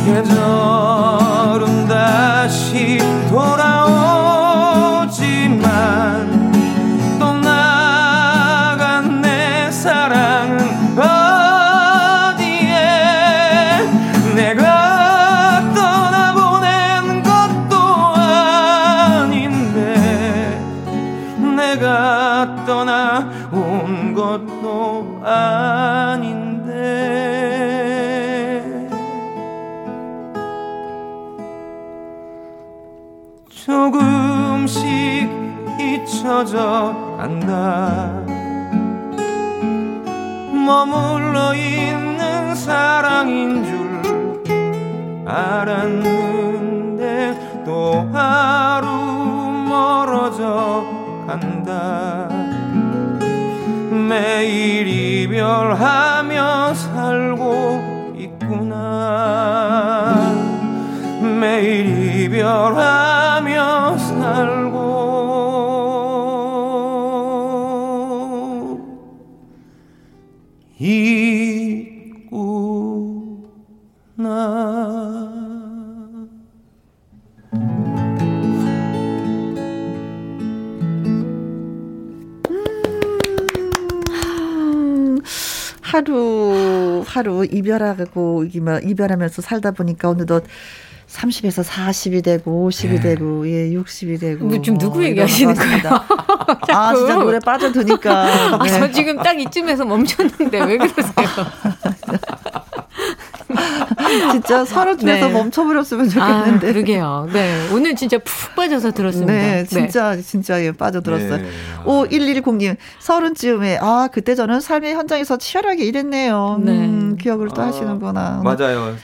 계절은 다시 돌아오지만 떠나간 내 사랑은 어디에. 내가 떠나보낸 것도 아닌데 내가 떠나온 것도 아닌데 조금씩 잊혀져 간다. 머물러 있는 사랑인 줄 알았는데 또 하루 멀어져 간다. 매일 이별하며 살고 있구나. 매일 이별하며 살고 있구나. 하루 이별하고 이별하면서 살다 보니까 어느덧 30에서 40이 되고 50이 되고 60이 되고. 지금 누구 얘기하시는 거예요? 아 진짜 노래 빠져드니까. 네. 아, 저 지금 딱 이쯤에서 멈췄는데 왜 그러세요? 진짜 서른쯤에서 네. 멈춰버렸으면 좋겠는데. 아, 그러게요. 네, 오늘 진짜 푹 빠져서 들었습니다. 네, 진짜 네. 진짜 예, 빠져들었어요. 네. 5110님 서른쯤에 아 그때 저는 삶의 현장에서 치열하게 일했네요. 네. 기억을 또 하시는구나. 맞아요.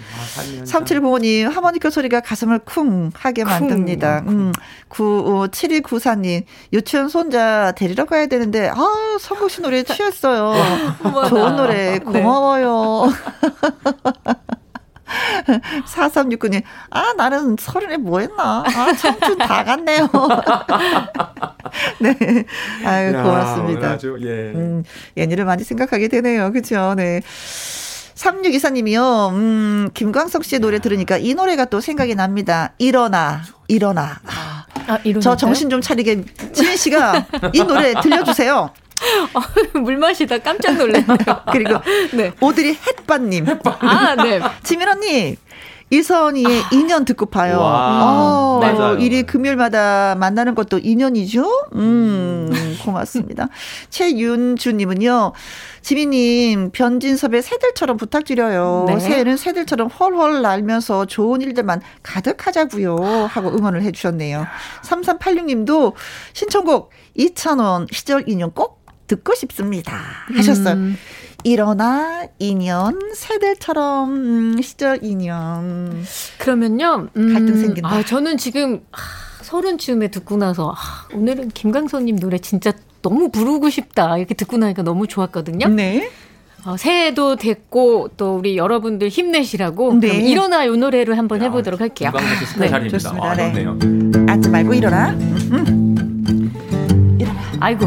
3705님 하모니카 소리가 가슴을 쿵 하게 만듭니다. 7294님 유치원 손자 데리러 가야 되는데 아 성국 씨 노래에 취했어요. 좋은 노래 고마워요. 네. 4369님 아 나는 서른에 뭐 했나. 아 청춘 다 갔네요. 네, 아유 야, 고맙습니다. 아주, 예. 예니를 많이 생각하게 되네요. 그렇죠. 네. 3624님이요 김광석 씨의 노래 들으니까 이 노래가 또 생각이 납니다. 일어나. 아, 저 정신 좀 차리게 지민 씨가 이 노래 들려주세요. 물 마시다 깜짝 놀랐네요. 그리고 네. 오드리 햇반님. 아, 네. 지민 언니. 이선희의 인연 듣고 봐요. 와, 맞아요. 일이 금요일마다 만나는 것도 인연이죠. 고맙습니다. 최윤주님은요. 지민님 변진섭의 새들처럼 부탁드려요. 네. 새해는 새들처럼 훨훨 날면서 좋은 일들만 가득하자고요 하고 응원을 해주셨네요. 3386님도 신청곡 이찬원 시절 인연 꼭 듣고 싶습니다 하셨어요. 일어나 인연 새들처럼 시절 인연. 그러면요 갈등 생긴다. 아 저는 지금 서른쯤에 듣고 나서 오늘은 김광석님 노래 진짜 너무 부르고 싶다 이렇게 듣고 나니까 너무 좋았거든요. 네. 새해도 됐고 또 우리 여러분들 힘내시라고 네. 일어나 요 노래로 한번 야, 해보도록 할게요. 김광석 스페셜입니다. 좋습니다. 아, 네. 앉지 말고 일어나. 일어나. 아이고.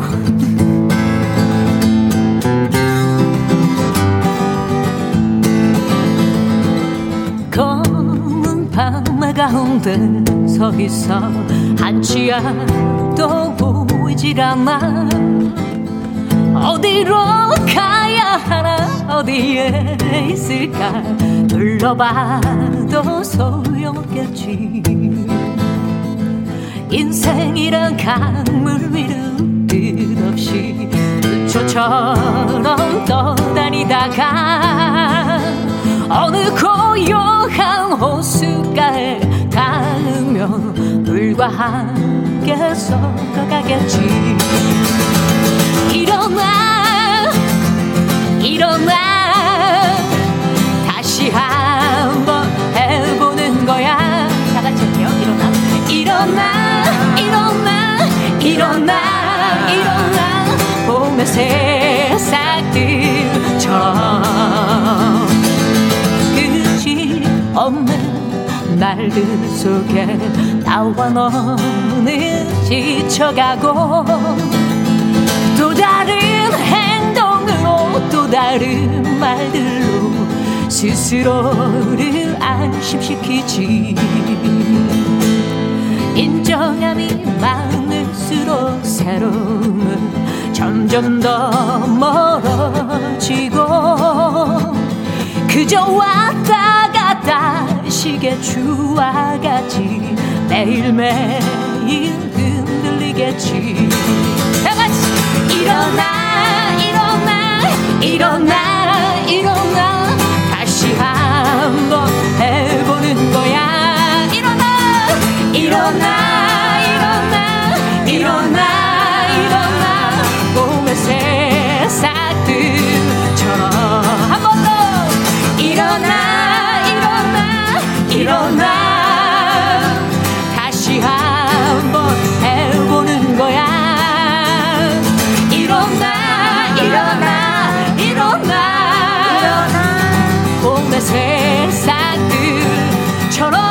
방마 가운데 서 있어 한 치아도 보이질 않아. 어디로 가야 하나 어디에 있을까. 둘러봐도 소용없겠지. 인생이란 강물 위로 끝없이 조처럼 떠다니다가 어느 고요한 호숫가에 닿으면 당신과 함께 섞어가겠지. 일어나 일어나 다시 한번 해보는 거야. 다 같이 할게요. 일어나 일어나 일어나 일어나 일어나 봄의 새싹들처럼 끝이 없는 날들 속에 나와 너는 지쳐가고 또 다른 행동으로 또 다른 말들로 스스로를 안심시키지. 인정함이 많을수록 새로움은 점점 더 멀어지고 그저 왔다 갔다 시계 주와같이 매일매일 흔들리겠지. 다같이 일어나 일어나 일어나 일어나 다시 한번 해보는 거야. 일어나 일어나 일어나 일어나 일어나 봄의 새싹들처럼 일어나 일어나 일어나 다시 한번 해보는 거야. 일어나 일어나 일어나 일어나 봄의 새싹들처럼.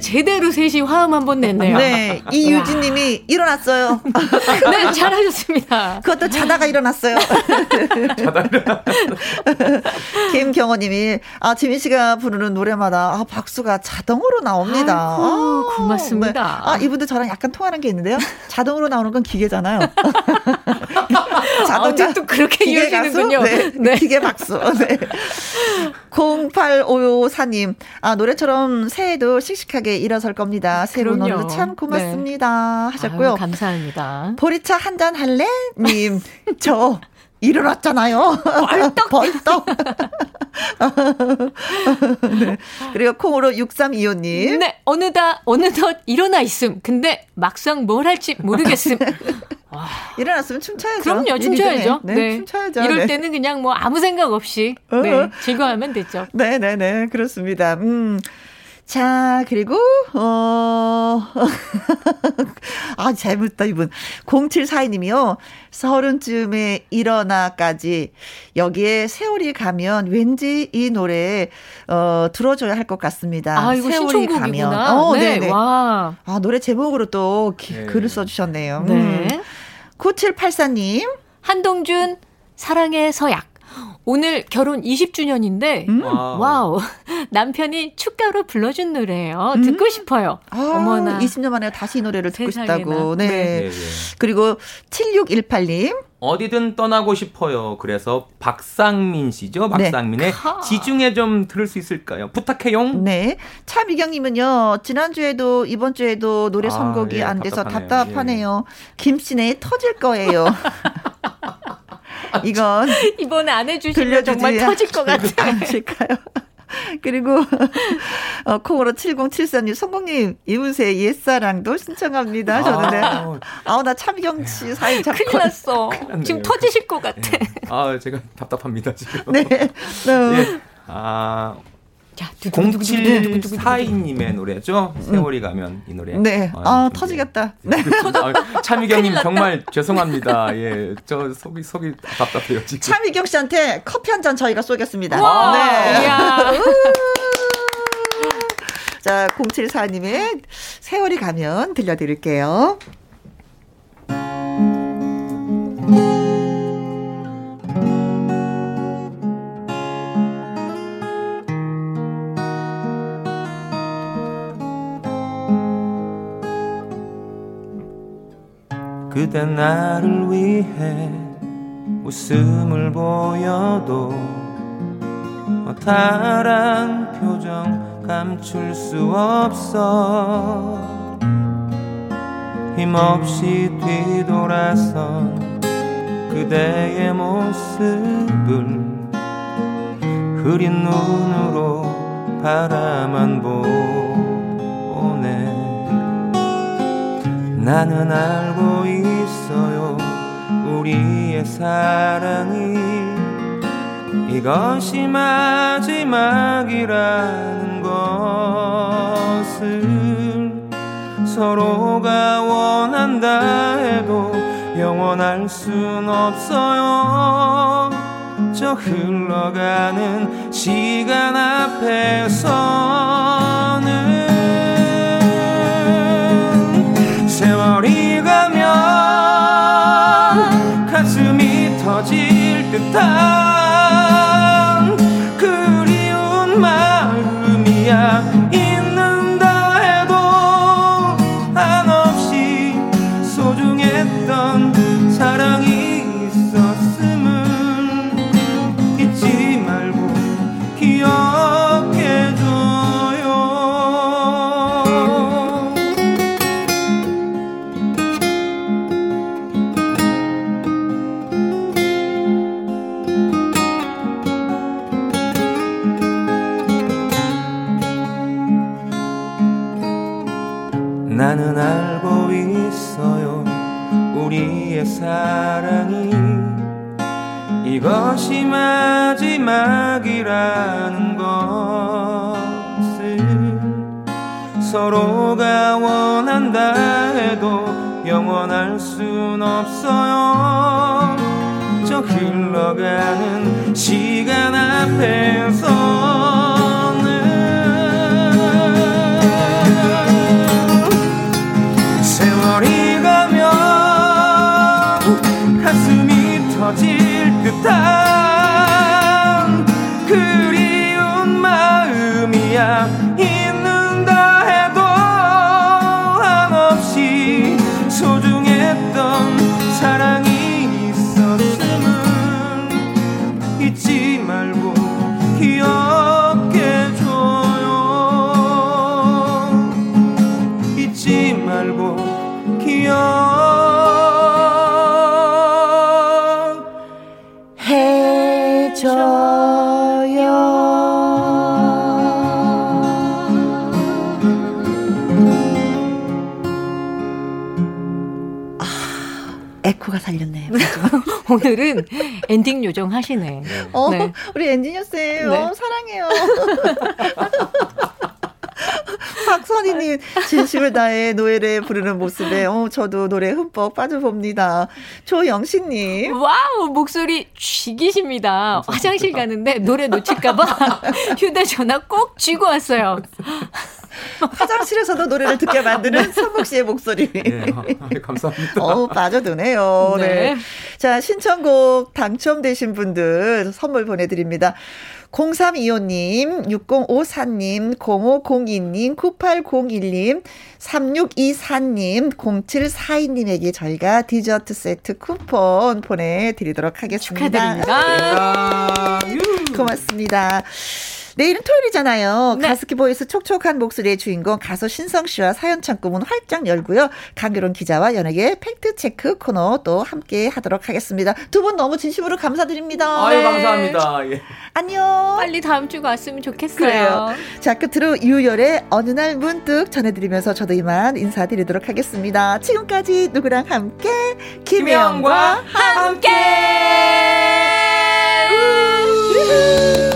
제대로 셋이 화음 한번 냈네요. 네, 이유진님이 일어났어요. 네, 잘하셨습니다. 그것도 자다가 일어났어요. 자다가. 김경호님이 아 지민 씨가 부르는 노래마다 아 박수가 자동으로 나옵니다. 아이고, 고맙습니다. 네. 아 이분도 저랑 약간 통하는 게 있는데요. 자동으로 나오는 건 기계잖아요. 자동차 또 그렇게 이어지는군요. 네, 네. 기계 박수. 네. 0855사님 아 노래처럼 새해도 씩씩하게 일어설 겁니다. 새로운 오늘 참 고맙습니다. 네. 하셨고요. 아유, 감사합니다. 보리차 한잔 할래? 님, 저 일어났잖아요. 벌떡. 벌떡. 네. 그리고 콩으로 6325님. 네, 어느덧 일어나 있음. 근데 막상 뭘 할지 모르겠음. 와. 일어났으면 춤춰야죠. 그럼요, 춤춰야죠. 네, 네. 춤춰야죠. 이럴 네. 때는 그냥 뭐 아무 생각 없이 네, 즐거워하면 되죠. 네네네, 네. 그렇습니다. 자, 그리고, 아, 잘못다, 이분. 0742님이요. 30쯤에 일어나까지. 여기에 세월이 가면 왠지 이 노래, 들어줘야 할 것 같습니다. 아, 이거 세월이 가면. 네. 네네. 와. 아, 노래 제목으로 또 네. 글을 써주셨네요. 네. 9784님. 한동준, 사랑의 서약. 오늘 결혼 20주년인데 와우 남편이 축가로 불러준 노래예요. 듣고 싶어요. 아, 어머나 20년 만에 다시 이 노래를 듣고 세상에나. 싶다고. 네. 네. 네. 그리고 7618님 어디든 떠나고 싶어요. 그래서 박상민 씨죠. 박상민의 네. 지중해 좀 들을 수 있을까요? 부탁해요. 네. 차미경님은요. 지난주에도 이번주에도 노래 선곡이 아, 예, 안 돼서 답답하네요. 예. 김씨네 터질 거예요. 이건 이번에 안 해주시면 정말 터질 것 같아요. 그리고 콩으로 7073님 성공님 이문세 옛사랑도 신청합니다 하셨는데 아우 나 참경 씨 사이 큰일 났어. 지금 터지실 것 같아. 네. 아 제가 답답합니다 지금. 네. 네. 아 0742님의 노래죠. 세월이 가면 이 노래. 네. 아 터지겠다. 네. 차미경님 정말 죄송합니다. 예, 저 속이 답답해요 지금. 차미경 씨한테 커피 한 잔 저희가 쏘겠습니다. 와, 네. 자, 0742님의 세월이 가면 들려드릴게요. 그대 나를 위해 웃음을 보여도 다른 표정 감출 수 없어 힘없이 뒤돌아선 그대의 모습을 흐린 눈으로 바라만 보네. 나는 알고 있어요 우리의 사랑이 이것이 마지막이라는 것을 서로가 원한다 해도 영원할 순 없어요. 저 흘러가는 시간 앞에서는 세월이 가면 가슴이 터질 듯한 있는다 해도 한없이 소중했던 사랑이 있었음을 잊지 말고 기억해줘요. 나는 알고 있어요 우리의 사랑이 이것이 마지막이라는 것을 서로가 원한다 해도 영원할 순 없어요. 저 흘러가는 시간 앞에서 세월이 가면 가슴이 터질 듯한 그리운 마음이야 있는다 해도 한없이 소중했던 사랑이 있었음을 잊지 말고 기억해줘요. 잊지 말고 에코가 살렸네. 오늘은 엔딩 요정하시네. 네. 우리 엔지니어 쌤, 사랑해요. 박선희님, 진심을 다해 노래를 부르는 모습에 저도 노래 흠뻑 빠져봅니다. 조영신님. 와우, 목소리 쥐기십니다. 화장실 가는데 노래 놓칠까봐 휴대전화 꼭 쥐고 왔어요. 화장실에서도 노래를 듣게 만드는 선복 씨의 목소리. 네, 감사합니다. 빠져드네요. 네. 네. 자, 신청곡 당첨되신 분들 선물 보내드립니다. 0325님, 6054님, 0502님, 9801님, 3624님, 0742님에게 저희가 디저트 세트 쿠폰 보내드리도록 하겠습니다. 축하드립니다. 고맙습니다. 내일은 토요일이잖아요. 네. 가습기 보이스 촉촉한 목소리의 주인공 가수 신성 씨와 사연 창구 문 활짝 열고요. 강결론 기자와 연예계 팩트체크 코너 또 함께 하도록 하겠습니다. 두 분 너무 진심으로 감사드립니다. 아유, 네. 감사합니다. 예. 안녕. 빨리 다음 주가 왔으면 좋겠어요. 그래요. 자, 끝으로 유열의 어느 날 문득 전해드리면서 저도 이만 인사드리도록 하겠습니다. 지금까지 누구랑 함께 김혜영과 함께.